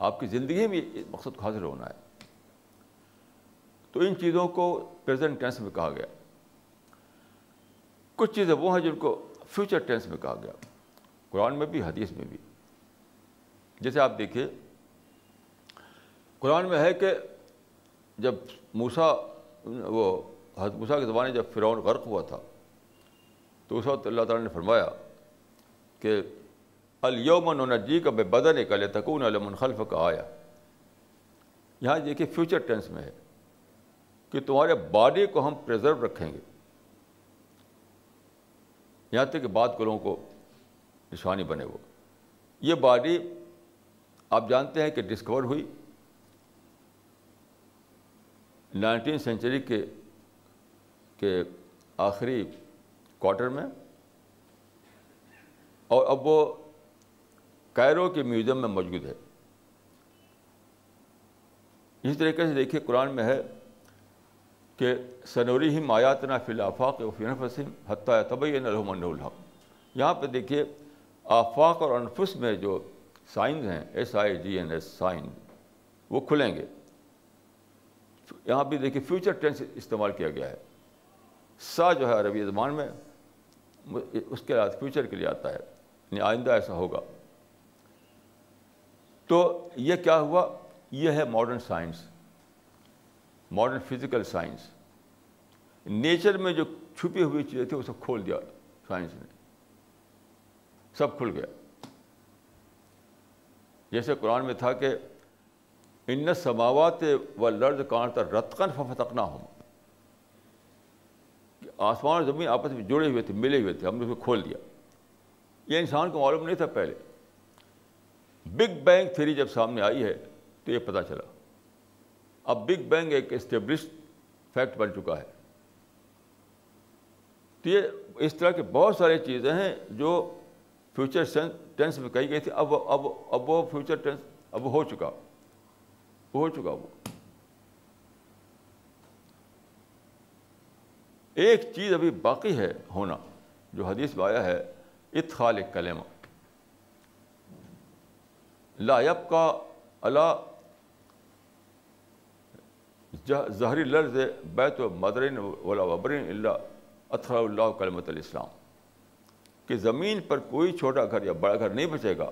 آپ کی زندگی میں اس مقصد کو حاصل ہونا ہے. تو ان چیزوں کو پریزنٹ ٹینس میں کہا گیا. کچھ چیزیں وہ ہیں جن کو فیوچر ٹینس میں کہا گیا, قرآن میں بھی حدیث میں بھی. جیسے آپ دیکھیے قرآن میں ہے کہ جب موسیٰ وہ حضرت موسیٰ کے زمانے جب فرعون غرق ہوا تھا تو اس وقت اللہ تعالیٰ نے فرمایا کہ الیوم ننجیک ببدنک لتکون لمن خلفک آیہ. یہاں دیکھیے فیوچر ٹینس میں ہے کہ تمہارے باڈی کو ہم پریزرو رکھیں گے, یہاں تک کہ بعد کے لوگوں کو نشانی بنے. وہ یہ باڈی آپ جانتے ہیں کہ ڈسکور ہوئی نائنٹین سینچری کے کے آخری کوارٹر میں, اور اب وہ کائرو کے میوزیم میں موجود ہے. اسی طریقے سے دیکھیے قرآن میں ہے کہ سنوریہم آیاتنا فی الآفاق وفی انفسہم حتی یتبین لہم انہ الحق. یہاں پہ دیکھیے آفاق اور انفس میں جو سائنز ہیں, S I G N S sign, وہ کھلیں گے. یہاں بھی دیکھیے فیوچر ٹینس استعمال کیا گیا ہے. سا جو ہے عربی زبان میں اس کے بعد فیوچر کے لیے آتا ہے, یعنی آئندہ ایسا ہوگا. تو یہ کیا ہوا؟ یہ ہے modern science, modern physical science. Nature میں جو چھپی ہوئی چیزیں تھیں وہ سب کھول دیا سائنس نے, سب کھل گیا. جیسے قرآن میں تھا کہ ان السماوات والارض کانتا رتقا ففتقناہما, آسمان اور زمین آپس میں جڑے ہوئے تھے, ملے ہوئے تھے, ہم نے اس کو کھول دیا. یہ انسان کو معلوم نہیں تھا پہلے. بگ بینگ تھیوری جب سامنے آئی ہے تو یہ پتہ چلا. اب بگ بینگ ایک اسٹیبلشڈ فیکٹ بن چکا ہے. تو یہ اس طرح کے بہت ساری چیزیں ہیں جو فیوچر ٹینس میں کہی گئی تھی. اب اب اب وہ فیوچر ٹینس اب ہو چکا ہو چکا وہ ایک چیز ابھی باقی ہے ہونا, جو حدیث میں آیا ہے ادخال کلمہ لا یبقی علی ظہر الارض بیت مدرن ولا وبرن الا ادخل اللہ کلمۃ الاسلام, کہ زمین پر کوئی چھوٹا گھر یا بڑا گھر نہیں بچے گا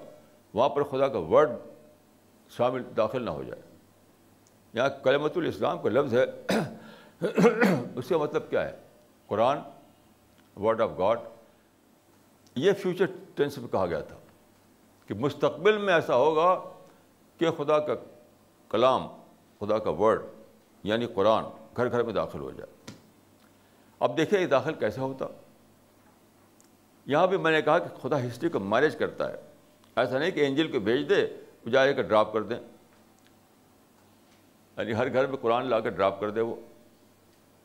وہاں پر خدا کا ورڈ شامل داخل نہ ہو جائے. یہاں کلمۃ الاسلام کا لفظ ہے, اس کا مطلب کیا ہے؟ قرآن, ورڈ آف گاڈ. یہ فیوچر ٹینس میں کہا گیا تھا کہ مستقبل میں ایسا ہوگا کہ خدا کا کلام, خدا کا ورڈ یعنی قرآن گھر گھر میں داخل ہو جائے. اب دیکھیں یہ داخل کیسے ہوتا. یہاں بھی میں نے کہا کہ خدا ہسٹری کو مینیج کرتا ہے, ایسا نہیں کہ اینجل کو بھیج دے جائے کہ ڈراپ کر دیں, یعنی ہر گھر میں قرآن لا کے ڈراپ کر دے, وہ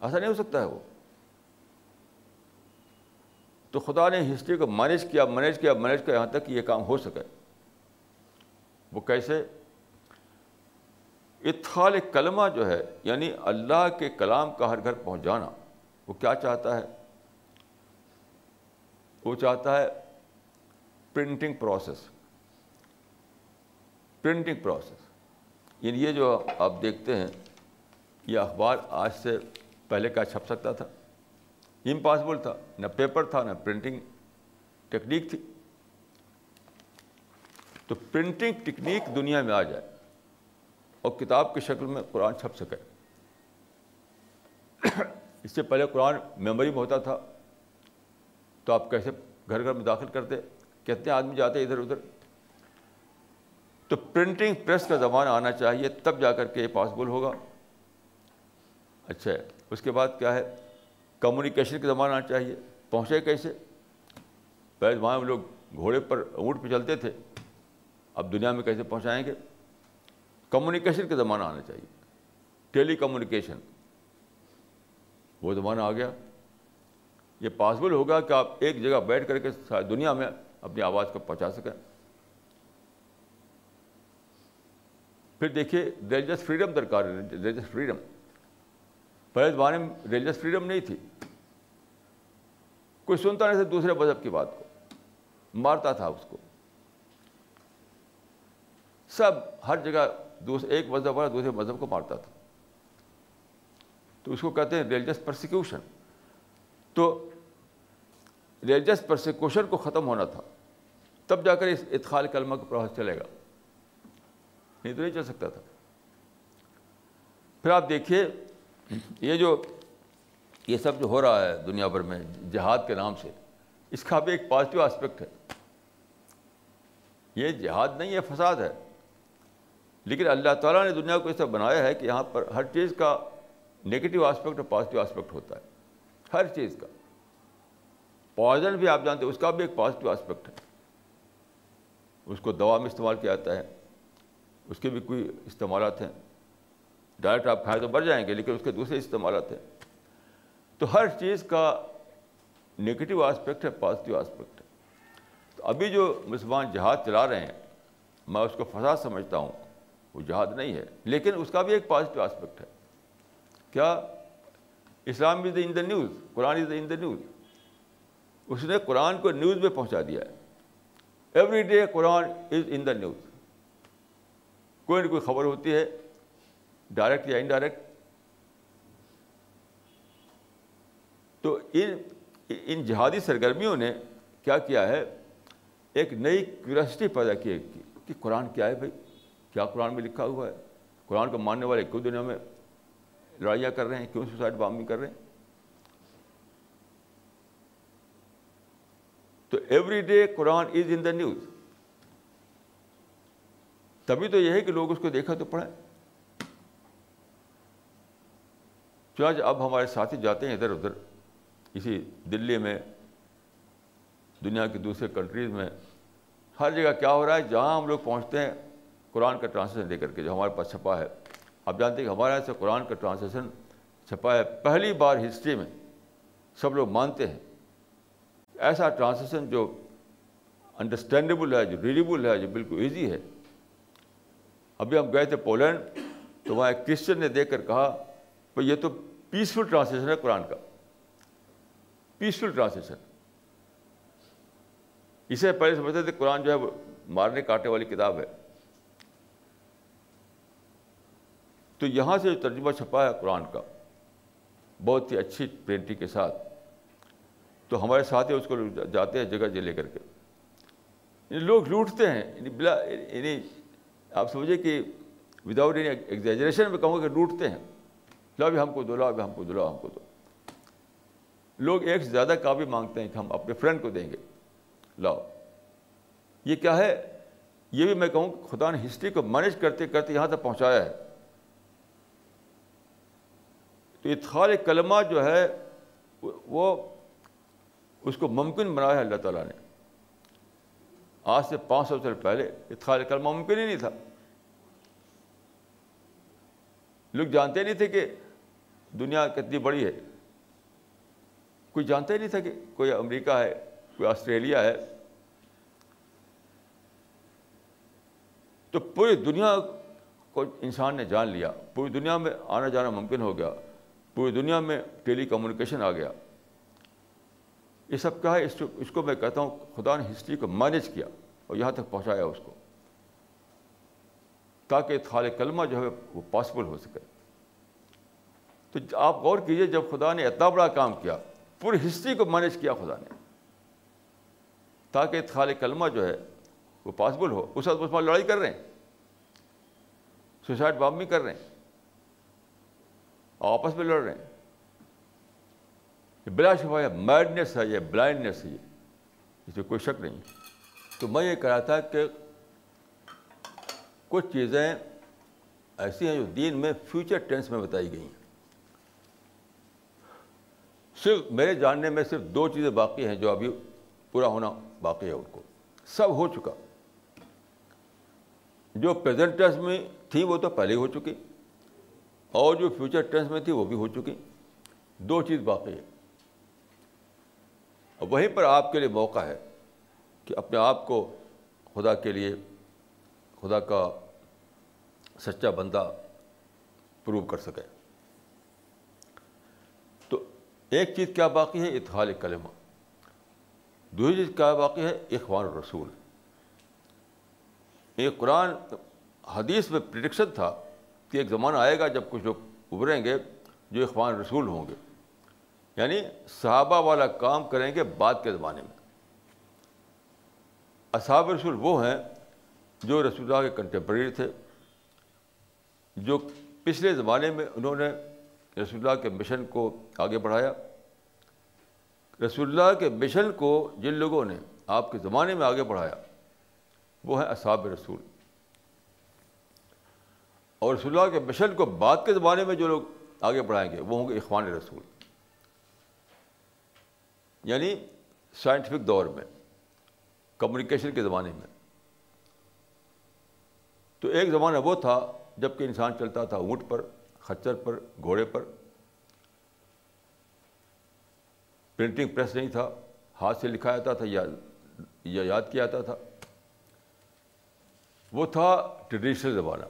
ایسا نہیں ہو سکتا ہے. وہ تو خدا نے ہسٹری کو مینیج کیا مینیج کیا مینیج کیا یہاں تک کہ یہ کام ہو سکے. وہ کیسے؟ ادخال کلمہ جو ہے, یعنی اللہ کے کلام کا ہر گھر پہنچانا. وہ کیا چاہتا ہے؟ وہ چاہتا ہے پرنٹنگ پروسیس, پرنٹنگ پروسیس. یعنی یہ جو آپ دیکھتے ہیں, یہ اخبار آج سے پہلے کیا چھپ سکتا تھا؟ امپاسبل تھا, نہ پیپر تھا نہ پرنٹنگ ٹیکنیک تھی. تو پرنٹنگ ٹیکنیک دنیا میں آ جائے اور کتاب کی شکل میں قرآن چھپ سکے. اس سے پہلے قرآن میموری میں ہوتا تھا, تو آپ کیسے گھر گھر میں داخل کرتے, کتنے آدمی جاتے ادھر ادھر. تو پرنٹنگ پریس کا زمانہ آنا چاہیے, تب جا کر کے یہ پاسبل ہوگا. اچھا, اس کے بعد کیا ہے؟ کمیونیکیشن کا زمانہ آنا چاہیے. پہنچے کیسے؟ پہلے وہاں لوگ گھوڑے پر اونٹ پہ چلتے تھے, اب دنیا میں کیسے پہنچائیں گے؟ کمیونیکیشن کا زمانہ آنا چاہیے, ٹیلی کمیونیکیشن, وہ زمانہ آ گیا. یہ پاسبل ہوگا کہ آپ ایک جگہ بیٹھ کر کے ساری دنیا میں اپنی آواز کو پہنچا سکیں. پھر دیکھیے ریلیجس فریڈم درکار ہے. ریلیجس فریڈم پہلے زمانے میں ریلیجس فریڈم نہیں تھی, کوئی سنتا نہیں تھا دوسرے مذہب کی بات کو, مارتا تھا اس کو. سب ہر جگہ دوسرے ایک مذہب والا دوسرے مذہب کو مارتا تھا, تو اس کو کہتے ہیں ریلیجس پرسیکیوشن. تو ریلیجس پرسیکیوشن کو ختم ہونا تھا, تب جا کر اس ادخال کلمہ کا پروسیس چلے گا, نہیں تو نہیں چل سکتا تھا. پھر آپ دیکھیے یہ جو یہ سب جو ہو رہا ہے دنیا بھر میں جہاد کے نام سے, اس کا بھی ایک پازیٹیو آسپیکٹ ہے. یہ جہاد نہیں ہے, فساد ہے, لیکن اللہ تعالیٰ نے دنیا کو ایسا بنایا ہے کہ یہاں پر ہر چیز کا نگیٹیو آسپیکٹ اور پازیٹیو آسپیکٹ ہوتا ہے. ہر چیز کا پوائزن بھی آپ جانتے ہیں, اس کا بھی ایک پازیٹیو آسپیکٹ ہے. اس کو دوا میں استعمال کیا جاتا ہے, اس کے بھی کوئی استعمالات ہیں. ڈائریکٹ آپ کھائیں تو مر جائیں گے, لیکن اس کے دوسرے استعمالات ہیں. تو ہر چیز کا نگیٹیو آسپیکٹ ہے, پازیٹیو آسپیکٹ ہے. تو ابھی جو مسلمان جہاد چلا رہے ہیں, میں اس کو فساد سمجھتا ہوں, وہ جہاد نہیں ہے, لیکن اس کا بھی ایک پازیٹیو آسپیکٹ ہے. کیا؟ اسلام از in the news, Quran is in the news. اس نے قرآن کو نیوز میں پہنچا دیا ہے. Every day Quran is in the news. کوئی نہ کوئی خبر ہوتی ہے, ڈائریکٹ یا انڈائریکٹ. تو ان ان جہادی سرگرمیوں نے کیا کیا ہے؟ ایک نئی کیوریسٹی پیدا کی ہے کہ قرآن کیا ہے بھائی, کیا قرآن میں لکھا ہوا ہے, قرآن کو ماننے والے کیوں دنیا میں لڑائیاں کر رہے ہیں, کیوں سوسائڈ بامبنگ کر رہے ہیں. تو every day Quran is in the news. تبھی تو یہ ہے کہ لوگ اس کو دیکھا تو پڑھیں. چنانچہ اب ہمارے ساتھی جاتے ہیں ادھر ادھر, اسی دلی میں, دنیا کے دوسرے کنٹریز میں, ہر جگہ کیا ہو رہا ہے. جہاں ہم لوگ پہنچتے ہیں قرآن کا ٹرانسلیشن لے کر کے, جو ہمارے پاس چھپا ہے. آپ جانتے ہیں کہ ہمارے یہاں سے قرآن کا ٹرانسلیشن چھپا ہے پہلی بار ہسٹری میں, سب لوگ مانتے ہیں. ایسا ٹرانسلیشن جو انڈرسٹینڈیبل ہے, جو ریڈیبل ہے, جو بالکل ایزی ہے. ابھی ہم گئے تھے پولینڈ, تو وہاں ایک کرسچن نے دیکھ کر کہا کہ یہ تو پیسفل ٹرانسلیشن ہے قرآن کا, پیسفل ٹرانسلیشن. اسے پہلے سمجھتے تھے قرآن جو ہے وہ مارنے کاٹنے والی کتاب ہے. تو یہاں سے جو ترجمہ چھپا ہے قرآن کا, بہت ہی اچھی پرنٹنگ کے ساتھ, تو ہمارے ساتھ اس کو جاتے ہیں جگہ جگہ لے کر کے. لوگ لوٹتے ہیں, بلا یعنی آپ سمجھے کہ وداؤٹ اینی ایگزیجریشن میں کہوں کہ لوٹتے ہیں. لا بھی ہم کو دو, لا بھی ہم کو دو, لا ہم کو دو. لوگ ایک سے زیادہ کاپی مانگتے ہیں کہ ہم اپنے فرینڈ کو دیں گے, لاؤ. یہ کیا ہے؟ یہ بھی میں کہوں کہ خدا نے ہسٹری کو مینیج کرتے کرتے یہاں تک پہنچایا ہے. ادخال کلمہ جو ہے وہ اس کو ممکن بنایا ہے اللہ تعالیٰ نے. آج سے پانچ سو سال پہلے ادخال کلمہ ممکن ہی نہیں تھا. لوگ جانتے نہیں تھے کہ دنیا کتنی بڑی ہے. کوئی جانتا ہی نہیں تھا کہ کوئی امریکہ ہے, کوئی آسٹریلیا ہے. تو پوری دنیا کو انسان نے جان لیا, پوری دنیا میں آنا جانا ممکن ہو گیا, پوری دنیا میں ٹیلی کمیونیکیشن آ گیا. یہ سب کیا ہے؟ اس کو اس کو میں کہتا ہوں خدا نے ہسٹری کو مینیج کیا اور یہاں تک پہنچایا اس کو, تاکہ ادخال کلمہ جو ہے وہ پاسبل ہو سکے. تو آپ غور کیجئے, جب خدا نے اتنا بڑا کام کیا, پوری ہسٹری کو مینیج کیا خدا نے تاکہ ادخال کلمہ جو ہے وہ پاسبل ہو. اس وقت مسلمان لڑائی کر رہے ہیں, سوسائڈ بامبنگ کر رہے ہیں, آپس میں لڑ رہے ہیں. بلا شبہ یہ میڈنس ہے, یہ بلائنڈنس ہے, اس میں کوئی شک نہیں. تو میں یہ کہہ رہا تھا کہ کچھ چیزیں ایسی ہیں جو دین میں فیوچر ٹینس میں بتائی گئی ہیں. صرف میرے جاننے میں صرف دو چیزیں باقی ہیں جو ابھی پورا ہونا باقی ہے, ان کو سب ہو چکا. جو پریزنٹ ٹینس میں تھی وہ تو پہلے ہو چکی, اور جو فیوچر ٹینس میں تھی وہ بھی ہو چکی. دو چیز باقی ہے, اور وہیں پر آپ کے لیے موقع ہے کہ اپنے آپ کو خدا کے لیے, خدا کا سچا بندہ پروو کر سکے. تو ایک چیز کیا باقی ہے؟ ادخال کلمہ. دوسری چیز کیا باقی ہے؟ اخوان الرسول. یہ قرآن حدیث میں پریڈکشن تھا کہ ایک زمانہ آئے گا جب کچھ لوگ ابھریں گے جو اخوان الرسول ہوں گے, یعنی صحابہ والا کام کریں گے. بعد کے زمانے میں اصحاب رسول وہ ہیں جو رسول اللہ کے کنٹمپریری تھے, جو پچھلے زمانے میں انہوں نے رسول اللہ کے مشن کو آگے بڑھایا. رسول اللہ کے مشن کو جن لوگوں نے آپ کے زمانے میں آگے بڑھایا وہ ہیں اصحاب رسول. اور رسول اللہ کے مشن کو بعد کے زمانے میں جو لوگ آگے بڑھائیں گے وہ ہوں گے اخوان رسول. یعنی سائنٹیفک دور میں, کمیونیکیشن کے زمانے میں. تو ایک زمانہ وہ تھا جب کہ انسان چلتا تھا اونٹ پر, خچر پر, گھوڑے پر. پرنٹنگ پریس نہیں تھا, ہاتھ سے لکھا جاتا تھا یا یاد کیا جاتا تھا. وہ تھا ٹریڈیشنل زمانہ.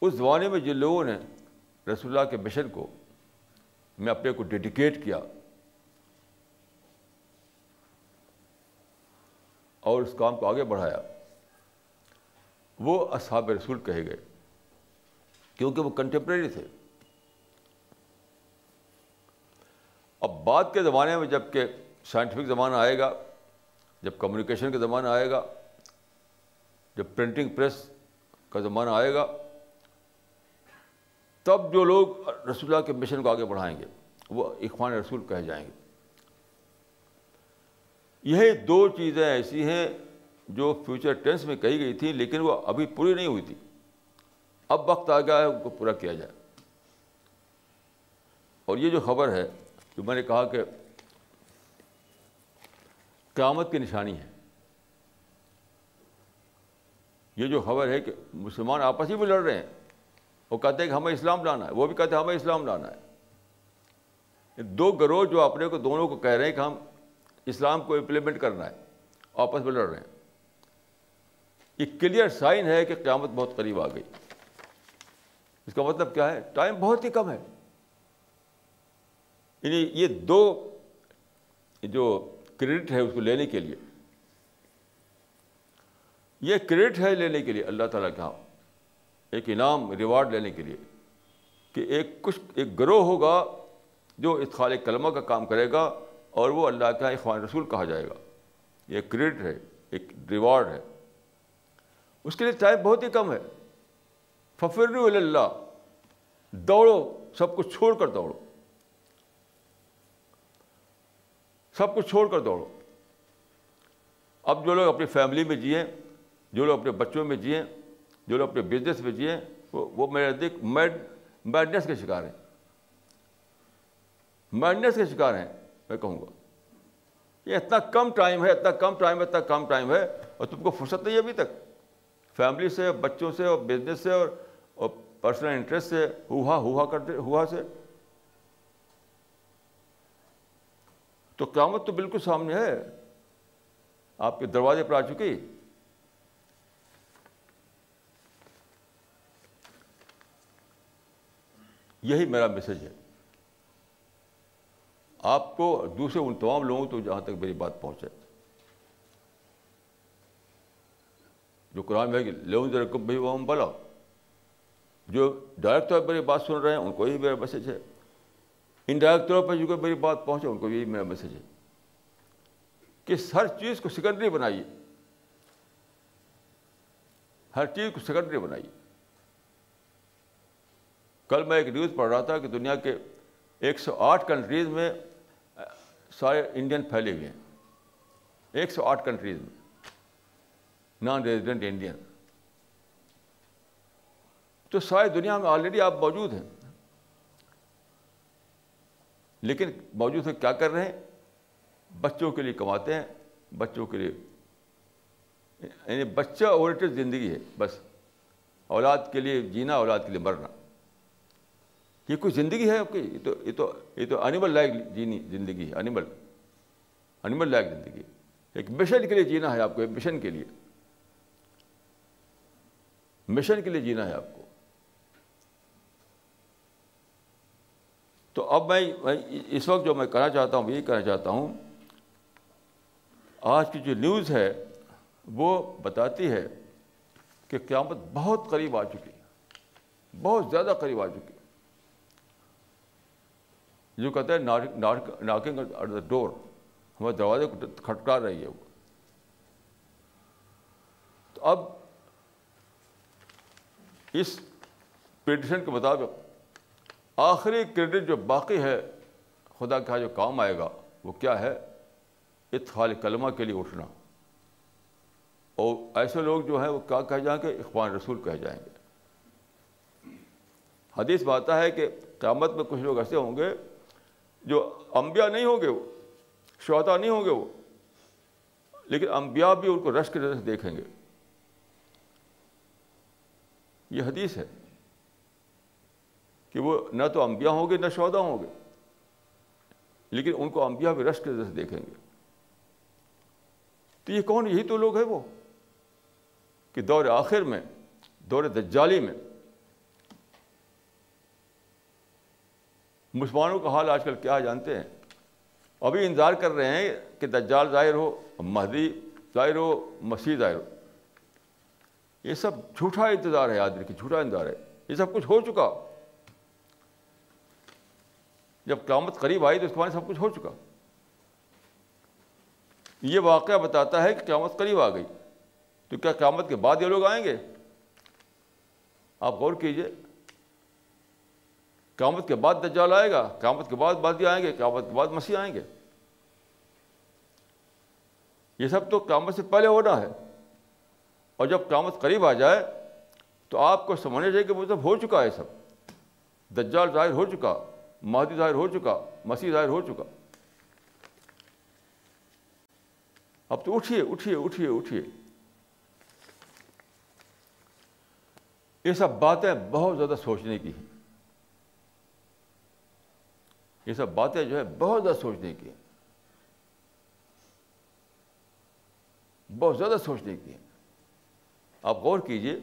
اس زمانے میں جن لوگوں نے رسول اللہ کے مشن کو میں اپنے کو ڈیڈیکیٹ کیا اور اس کام کو آگے بڑھایا وہ اصحاب رسول کہے گئے, کیونکہ وہ کنٹمپریری تھے. اب بعد کے زمانے میں جب کہ سائنٹیفک زمانہ آئے گا, جب کمیونیکیشن کا زمانہ آئے گا, جب پرنٹنگ پریس کا زمانہ آئے گا, تب جو لوگ رسول اللہ کے مشن کو آگے بڑھائیں گے وہ اخوان رسول کہے جائیں گے. یہ دو چیزیں ایسی ہیں جو فیوچر ٹینس میں کہی گئی تھی لیکن وہ ابھی پوری نہیں ہوئی تھی. اب وقت آ گیا ہے ان کو پورا کیا جائے. اور یہ جو خبر ہے جو میں نے کہا کہ قیامت کی نشانی ہے, یہ جو خبر ہے کہ مسلمان آپس ہی میں لڑ رہے ہیں. وہ کہتے ہیں کہ ہمیں اسلام لانا ہے, وہ بھی کہتے ہیں ہمیں اسلام لانا ہے. دو گروہ جو اپنے کو دونوں کو کہہ رہے ہیں کہ ہم اسلام کو امپلیمنٹ کرنا ہے, آپس میں لڑ رہے ہیں. یہ کلیئر سائن ہے کہ قیامت بہت قریب آ گئی. اس کا مطلب کیا ہے؟ ٹائم بہت ہی کم ہے. یعنی یہ دو جو کریڈٹ ہے اس کو لینے کے لیے, یہ کریڈٹ ہے لینے کے لیے اللہ تعالیٰ کا ایک انعام ریوارڈ لینے کے لیے کہ ایک کچھ ایک گروہ ہوگا جو ادخال کلمہ کا کام کرے گا اور وہ اللہ کا اخوان رسول کہا جائے گا. یہ کریڈٹ ہے, ایک ریوارڈ ہے. اس کے لیے ٹائم بہت ہی کم ہے. ففروا الی اللہ, دوڑو, سب کچھ چھوڑ کر دوڑو, سب کچھ چھوڑ کر دوڑو. اب جو لوگ اپنی فیملی میں جیے, جو لوگ اپنے بچوں میں جیے, جو لوگ اپنے بزنس میں جیے, وہ میرے نزدیک میڈ مائنڈنیس کے شکار ہیں مائنڈنیس کے شکار ہیں میں کہوں گا. یہ اتنا کم ٹائم ہے اتنا کم ٹائم ہے اتنا کم ٹائم ہے اور تم کو فرصت نہیں ہے ابھی تک فیملی سے اور بچوں سے اور بزنس سے اور اور پرسنل انٹرسٹ سے ہوا ہوا کرتے ہوا سے. تو قیامت تو بالکل سامنے ہے, آپ کے دروازے پر آ چکی. یہی میرا میسج ہے آپ کو دوسرے ان تمام لوگوں تو جہاں تک میری بات پہنچے جو قرآن میں لَعُنذِرَنَّهُمْ بِهِ وَهُمْ بَلَىٰ. جو ڈائریکٹ طور پر میری بات سن رہے ہیں ان کو یہی میرا میسج ہے, انڈائریکٹ طور پر جو کہ میری بات پہنچے ان کو یہی میرا میسج ہے کہ ہر چیز کو سیکنڈری بنائیے, ہر چیز کو سیکنڈری بنائیے. کل میں ایک نیوز پڑھ رہا تھا کہ دنیا کے ایک سو آٹھ کنٹریز میں سارے انڈین پھیلے ہوئے ہیں, ایک سو آٹھ کنٹریز میں نان ریزیڈنٹ انڈین. تو ساری دنیا میں آلریڈی آپ موجود ہیں, لیکن موجود ہے کیا کر رہے ہیں؟ بچوں کے لیے کماتے ہیں, بچوں کے لیے, یعنی بچہ اورینٹڈ زندگی ہے بس, اولاد کے لیے جینا اولاد کے لیے مرنا. یہ کوئی زندگی ہے آپ کی؟ یہ تو یہ تو یہ تو اینیمل لائق جینی زندگی ہے, اینیمل اینیمل لائق زندگی. ایک مشن کے لیے جینا ہے آپ کو, ایک مشن کے لیے مشن کے لیے جینا ہے آپ کو. تو اب میں اس وقت جو میں کہنا چاہتا ہوں, یہی کہنا چاہتا ہوں, آج کی جو نیوز ہے وہ بتاتی ہے کہ قیامت بہت قریب آ چکی, بہت زیادہ قریب آ چکی. جو کہتے ہیں ناکنگ ایٹ دا ڈور, ہمارے دروازے کو کھٹکھٹا رہی ہے وہ. تو اب اس پریڈکشن کے مطابق آخری کریڈٹ جو باقی ہے خدا کا جو کام آئے گا وہ کیا ہے؟ ادخال کلمہ کے لیے اٹھنا. اور ایسے لوگ جو ہیں وہ کیا کہے جائیں گے؟ اخوان رسول کہے جائیں گے. حدیث میں آتا ہے کہ قیامت میں کچھ لوگ ایسے ہوں گے جو انبیاء نہیں ہوں گے, وہ شہداء نہیں ہوں گے وہ, لیکن انبیاء بھی ان کو رشک کی نظر سے دیکھیں گے. یہ حدیث ہے کہ وہ نہ تو انبیاء ہوں گے نہ شہداء ہوں گے, لیکن ان کو انبیاء بھی رشک کی نظر سے دیکھیں گے. تو یہ کون؟ یہی تو لوگ ہیں وہ کہ دور آخر میں, دور دجالی میں. مسلمانوں کا حال آج کل کیا جانتے ہیں؟ ابھی انتظار کر رہے ہیں کہ دجال ظاہر ہو, مہدی ظاہر ہو, مسیح ظاہر ہو. یہ سب جھوٹا انتظار ہے, یاد رکھیے, جھوٹا انتظار ہے. یہ سب کچھ ہو چکا. جب قیامت قریب آئی تو اس کے بعد سب کچھ ہو چکا. یہ واقعہ بتاتا ہے کہ قیامت قریب آ گئی. تو کیا قیامت کے بعد یہ لوگ آئیں گے؟ آپ غور کیجئے, قیامت کے بعد دجال آئے گا, قیامت کے بعد مہدی آئیں گے, قیامت کے بعد مسیح آئیں گے. یہ سب تو قیامت سے پہلے ہونا ہے. اور جب قیامت قریب آ جائے تو آپ کو سمجھنا چاہیے کہ مطلب ہو چکا ہے سب. دجال ظاہر ہو چکا, مہدی ظاہر ہو چکا, مسیح ظاہر ہو چکا. اب تو اٹھیے اٹھیے اٹھیے اٹھیے. یہ سب باتیں بہت زیادہ سوچنے کی ہیں, یہ سب باتیں جو ہے بہت زیادہ سوچنے کی ہیں, بہت زیادہ سوچنے کی ہیں. آپ غور کیجئے,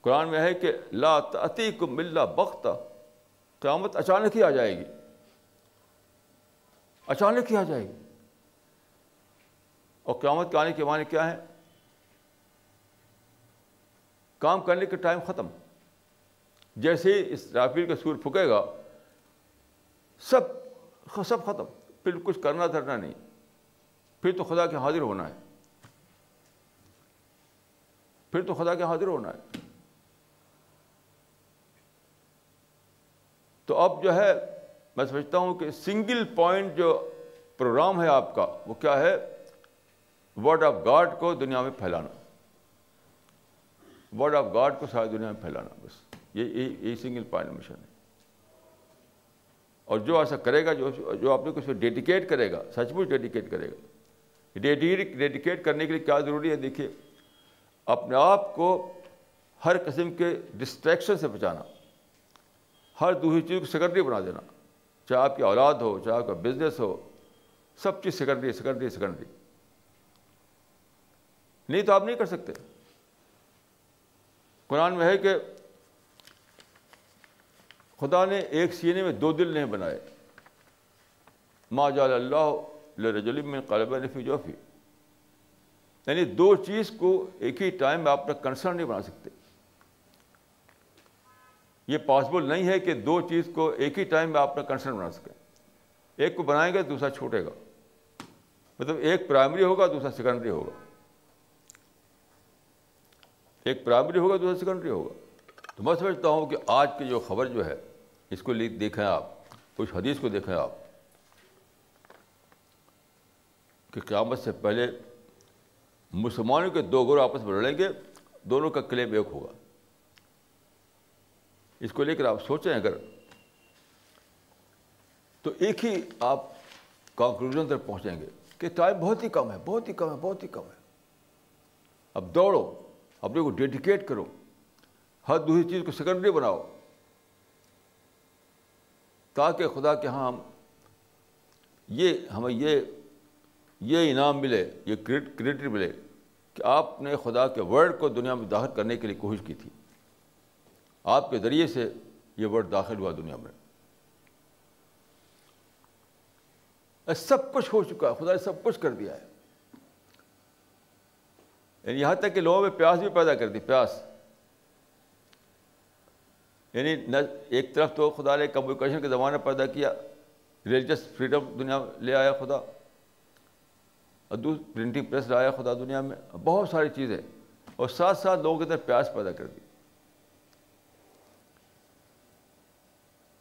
قرآن میں ہے کہ لا تأتیکم الا بغتہ, قیامت اچانک ہی آ جائے گی, اچانک ہی آ جائے گی. اور قیامت کے آنے کے معنی کیا ہے؟ کام کرنے کے ٹائم ختم. جیسے ہی اسرافیل کا سور پھکے گا سب سب ختم, پھر کچھ کرنا دھرنا نہیں, پھر تو خدا کے حاضر ہونا ہے, پھر تو خدا کے حاضر ہونا ہے. تو اب جو ہے میں سمجھتا ہوں کہ سنگل پوائنٹ جو پروگرام ہے آپ کا وہ کیا ہے؟ ورڈ آف گاڈ کو دنیا میں پھیلانا, ورڈ آف گاڈ کو ساری دنیا میں پھیلانا. بس یہ یہ سنگل پوائنٹ مشن ہے. اور جو ایسا کرے گا, جو جو اپنے کو اس پہ ڈیڈیکیٹ کرے گا, سچ مچ ڈیڈیکیٹ کرے گا. ڈیڈیکیٹ کرنے کے لیے کیا ضروری ہے؟ دیکھیے, اپنے آپ کو ہر قسم کے ڈسٹریکشن سے بچانا, ہر دوسری چیز کو سیکنڈری بنا دینا, چاہے آپ کی اولاد ہو, چاہے آپ کا بزنس ہو, سب چیز سیکنڈری سیکنڈری سیکنڈری. نہیں تو آپ نہیں کر سکتے. قرآن میں ہے کہ خدا نے ایک سینے میں دو دل نہیں بنائے. ما جعل اللہ لرجل من قلبین فی جوفہ, یعنی دو چیز کو ایک ہی ٹائم میں آپ تک کنسرن نہیں بنا سکتے. یہ پاسبل نہیں ہے کہ دو چیز کو ایک ہی ٹائم میں آپ تک کنسرن بنا سکیں. ایک کو بنائیں گے, دوسرا چھوٹے گا. مطلب ایک پرائمری ہوگا, دوسرا سیکنڈری ہوگا. ایک پرائمری ہوگا, دوسرا سیکنڈری ہوگا. تو میں سمجھتا ہوں کہ آج کی جو خبر جو ہے, اس کو دیکھیں آپ, اس حدیث کو دیکھیں آپ, کہ قیامت سے پہلے مسلمانوں کے دو گروہ آپس میں لڑیں گے, دونوں کا کلیم ایک ہوگا. اس کو لے کر آپ سوچیں اگر, تو ایک ہی آپ کنکلوژن تک پہنچیں گے کہ ٹائم بہت ہی کم ہے, بہت ہی کم ہے, بہت ہی کم ہے. اب دوڑو, اپنے کو ڈیڈیکیٹ کرو, ہر دوسری چیز کو سیکنڈری بناؤ, تاکہ خدا کے ہاں ہم یہ ہمیں یہ یہ انعام ملے, یہ کریڈٹ ملے کہ آپ نے خدا کے ورڈ کو دنیا میں داخل کرنے کے لیے کوشش کی تھی. آپ کے ذریعے سے یہ ورڈ داخل ہوا دنیا میں. سب کچھ ہو چکا ہے, خدا نے سب کچھ کر دیا ہے. یعنی یہاں تک کہ لوگوں میں پیاس بھی پیدا کر دی, پیاس. یعنی ایک طرف تو خدا نے کمیونیکیشن کا زمانہ پیدا کیا, ریلیجس فریڈم دنیا لے آیا خدا, اور دوسری پرنٹنگ پریس لایا خدا دنیا میں, بہت ساری چیزیں, اور ساتھ ساتھ لوگوں کے اندر پیاس پیدا کر دی.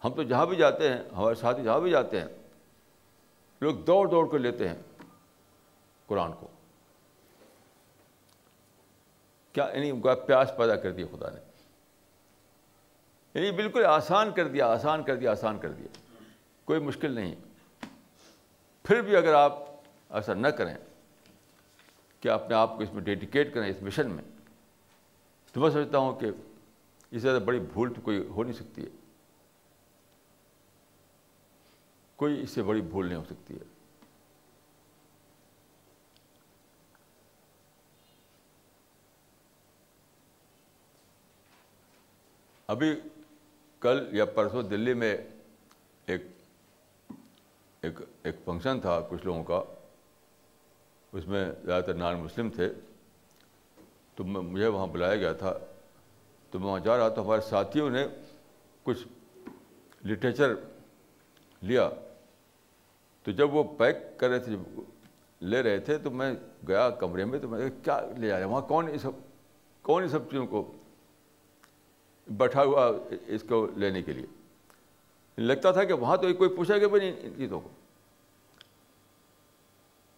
ہم تو جہاں بھی جاتے ہیں, ہمارے ساتھی جہاں بھی جاتے ہیں, لوگ دوڑ دوڑ کر لیتے ہیں قرآن کو. کیا یعنی ان کا پیاس پیدا کر دی خدا نے. یعنی بالکل آسان کر دیا, آسان کر دیا, آسان کر دیا, کوئی مشکل نہیں. پھر بھی اگر آپ ایسا نہ کریں کہ اپنے آپ کو اس میں ڈیڈیکیٹ کریں, اس مشن میں, تو میں سمجھتا ہوں کہ اس زیادہ بڑی بھول تو کوئی ہو نہیں سکتی ہے. کوئی اس سے بڑی بھول نہیں ہو سکتی ہے. ابھی کل یا پرسوں دلی میں ایک ایک ایک فنکشن تھا کچھ لوگوں کا, اس میں زیادہ تر نان مسلم تھے, تو مجھے وہاں بلایا گیا تھا. تو میں وہاں جا رہا تھا, ہمارے ساتھیوں نے کچھ لٹریچر لیا. تو جب وہ پیک کر رہے تھے, لے رہے تھے, تو میں گیا کمرے میں, تو میں نے کہا کیا لے جا رہے ہیں وہاں, کون یہ سب کون یہ سب چیزوں کو بیٹھا ہوا اس کو لینے کے لیے. لگتا تھا کہ وہاں تو کوئی پوچھا گیا بھی نہیں ان چیزوں کو,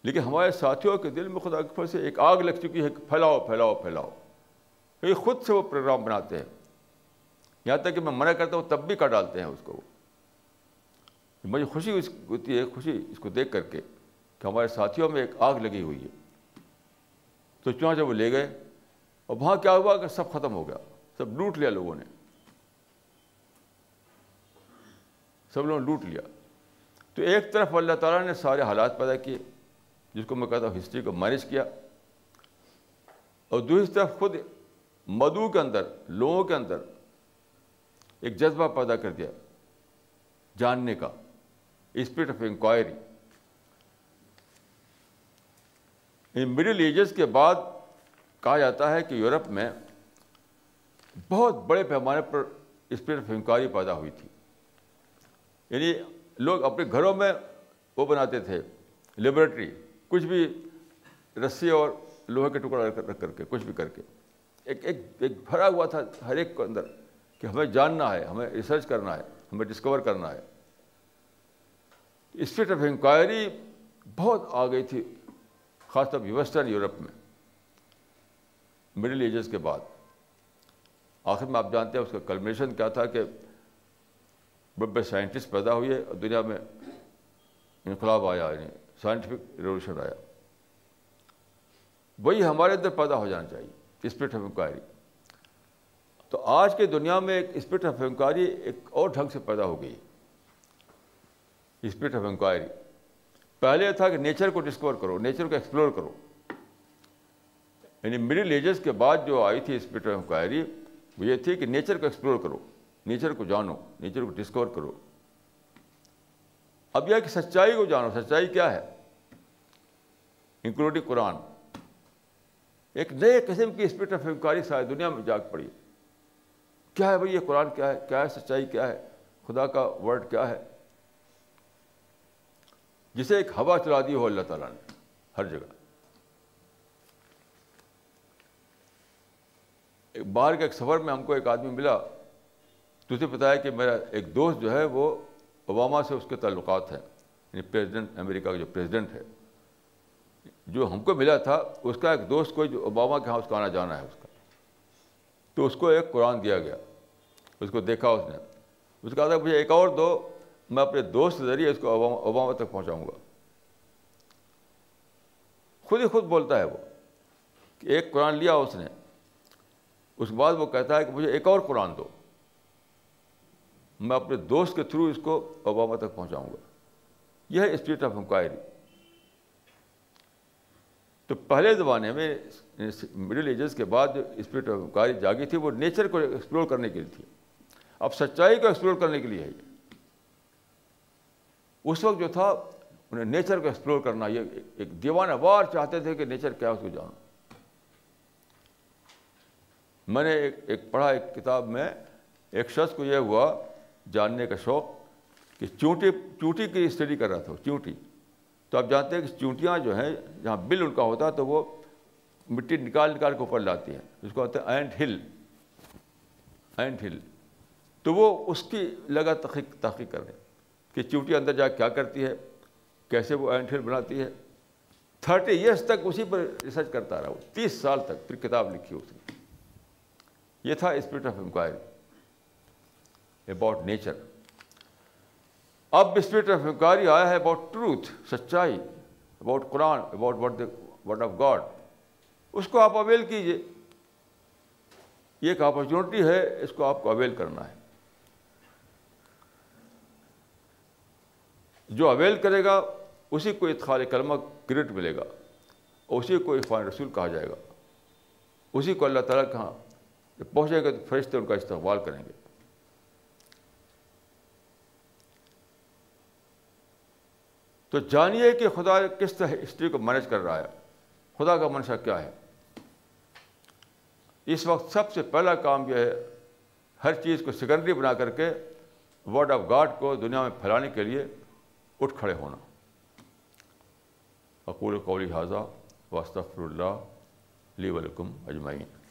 لیکن ہمارے ساتھیوں کے دل میں خدا کے فضل سے ایک آگ لگ چکی ہے کہ پھیلاؤ پھیلاؤ پھیلاؤ. یہ خود سے وہ پروگرام بناتے ہیں, یہاں تک کہ میں منع کرتا ہوں تب بھی کر ڈالتے ہیں اس کو. مجھے خوشی ہوتی ہے, خوشی اس کو دیکھ کر کے کہ ہمارے ساتھیوں میں ایک آگ لگی ہوئی ہے. تو چنانچہ وہ لے گئے, اور وہاں کیا ہوا کہ سب ختم ہو گیا, سب لوٹ لیا لوگوں نے, سب لوگوں نے لوٹ لیا. تو ایک طرف اللہ تعالیٰ نے سارے حالات پیدا کیے, جس کو میں کہتا ہوں ہسٹری کو مینیج کیا, اور دوسری طرف خود مدعو کے اندر, لوگوں کے اندر ایک جذبہ پیدا کر دیا جاننے کا, spirit of inquiry. Middle ages کے بعد کہا جاتا ہے کہ یورپ میں بہت بڑے پیمانے پر اسپرٹ آف انکوائری پیدا ہوئی تھی. یعنی لوگ اپنے گھروں میں وہ بناتے تھے لیبارٹری, کچھ بھی رسی اور لوہے کے ٹکڑا رکھ کر کے, کچھ بھی کر کے, ایک ایک ایک بھرا ہوا تھا ہر ایک کے اندر کہ ہمیں جاننا ہے, ہمیں ریسرچ کرنا ہے, ہمیں ڈسکور کرنا ہے. اسپرٹ آف انکوائری بہت آ گئی تھی, خاص طور پر ویسٹرن یورپ میں مڈل ایجز کے بعد. آخر میں آپ جانتے ہیں اس کا کلمیشن کیا تھا کہ بڑے بڑے سائنٹسٹ پیدا ہوئے اور دنیا میں انقلاب آیا, یعنی سائنٹیفک ریولیوشن آیا. وہی ہمارے اندر پیدا ہو جانا چاہیے, اسپرٹ آف انکوائری. تو آج کی دنیا میں ایک اسپرٹ آف انکوائری ایک اور ڈھنگ سے پیدا ہو گئی ہے. اسپرٹ آف انکوائری پہلے تھا کہ نیچر کو ڈسکور کرو, نیچر کو ایکسپلور کرو. یعنی مڈل ایجز کے بعد جو آئی تھی اسپرٹ آف انکوائری, وہ یہ تھی کہ نیچر کو ایکسپلور کرو, نیچر کو جانو, نیچر کو ڈسکور کرو. اب یہ کہ سچائی کو جانو, سچائی کیا ہے انکلوڈنگ قرآن. ایک نئے قسم کی اسپرٹ آف انکوائری ساری دنیا میں جاگ پڑی. کیا ہے بھئی یہ قرآن, کیا ہے کیا ہے سچائی, کیا ہے خدا کا ورڈ, کیا ہے جسے ایک ہوا چلا دی ہو اللہ تعالیٰ نے ہر جگہ. ایک باہر کے ایک سفر میں ہم کو ایک آدمی ملا, تو اسے بتایا کہ میرا ایک دوست جو ہے وہ اوباما سے اس کے تعلقات ہیں, یعنی پریزیڈنٹ امریکہ کا جو پریزیڈنٹ ہے. جو ہم کو ملا تھا اس کا ایک دوست کوئی جو اوباما کے ہاں اس کا آنا جانا ہے اس کا, تو اس کو ایک قرآن دیا گیا. اس کو دیکھا اس نے, اس نے کہا تھا مجھے ایک اور دو, میں اپنے دوست کے ذریعے اس کو اوباما اوباما تک پہنچاؤں گا. خود ہی خود بولتا ہے وہ کہ ایک قرآن لیا اس نے, اس کے بعد وہ کہتا ہے کہ مجھے ایک اور قرآن دو, میں اپنے دوست کے تھرو اس کو اوباما تک پہنچاؤں گا. یہ ہے اسپرٹ آف انکوائری. تو پہلے زمانے میں مڈل ایجز کے بعد جو اسپرٹ آف انکوائری جاگی تھی وہ نیچر کو ایکسپلور کرنے کے لیے تھی. اب سچائی کو ایکسپلور کرنے کے لیے ہے یہ. اس وقت جو تھا انہیں نیچر کو ایکسپلور کرنا, یہ ایک دیوانہ وار چاہتے تھے کہ نیچر کیا ہے اس کو جانو. میں نے ایک ایک پڑھا ایک کتاب میں, ایک شخص کو یہ ہوا جاننے کا شوق کہ چونٹی چونٹی کی اسٹڈی کر رہا تھا. چونٹی تو آپ جانتے ہیں کہ چونٹیاں جو ہیں جہاں بل ان کا ہوتا ہے تو وہ مٹی نکال نکال کے اوپر لاتی ہیں, اس کو کہتے ہیں اینٹ ہل, اینٹ ہل. تو وہ اس کی لگا تحقیق تحقیق کر رہے ہیں کہ چونٹی اندر جا کے کیا کرتی ہے, کیسے وہ اینٹ ہل بناتی ہے. تھرٹی ایئرس تک اسی پر ریسرچ کرتا رہا وہ, تیس سال تک, پھر کتاب لکھی اس نے. یہ تھا spirit of inquiry about nature. اب اسپرٹ آف انکوائری آیا ہے اباؤٹ ٹروتھ, سچائی, about Quran, about word word of God. اس کو آپ اویل کیجیے, یہ ایک اپرچونٹی ہے, اس کو آپ کو اویل کرنا ہے. جو اویل کرے گا اسی کو ادخال کلمہ کریڈٹ ملے گا, اسی کو عرفان رسول کہا جائے گا, اسی کو اللہ تعالیٰ کہاں جب پہنچے گا تو فرشتے ان کا استقبال کریں گے. تو جانیے کہ خدا کس طرح ہسٹری کو مینج کر رہا ہے, خدا کا منشا کیا ہے. اس وقت سب سے پہلا کام یہ ہے ہر چیز کو سیکنڈری بنا کر کے ورڈ آف گاڈ کو دنیا میں پھیلانے کے لیے اٹھ کھڑے ہونا. اقول قولی ھذا واستغفر اللہ لی ولکم اجمعین.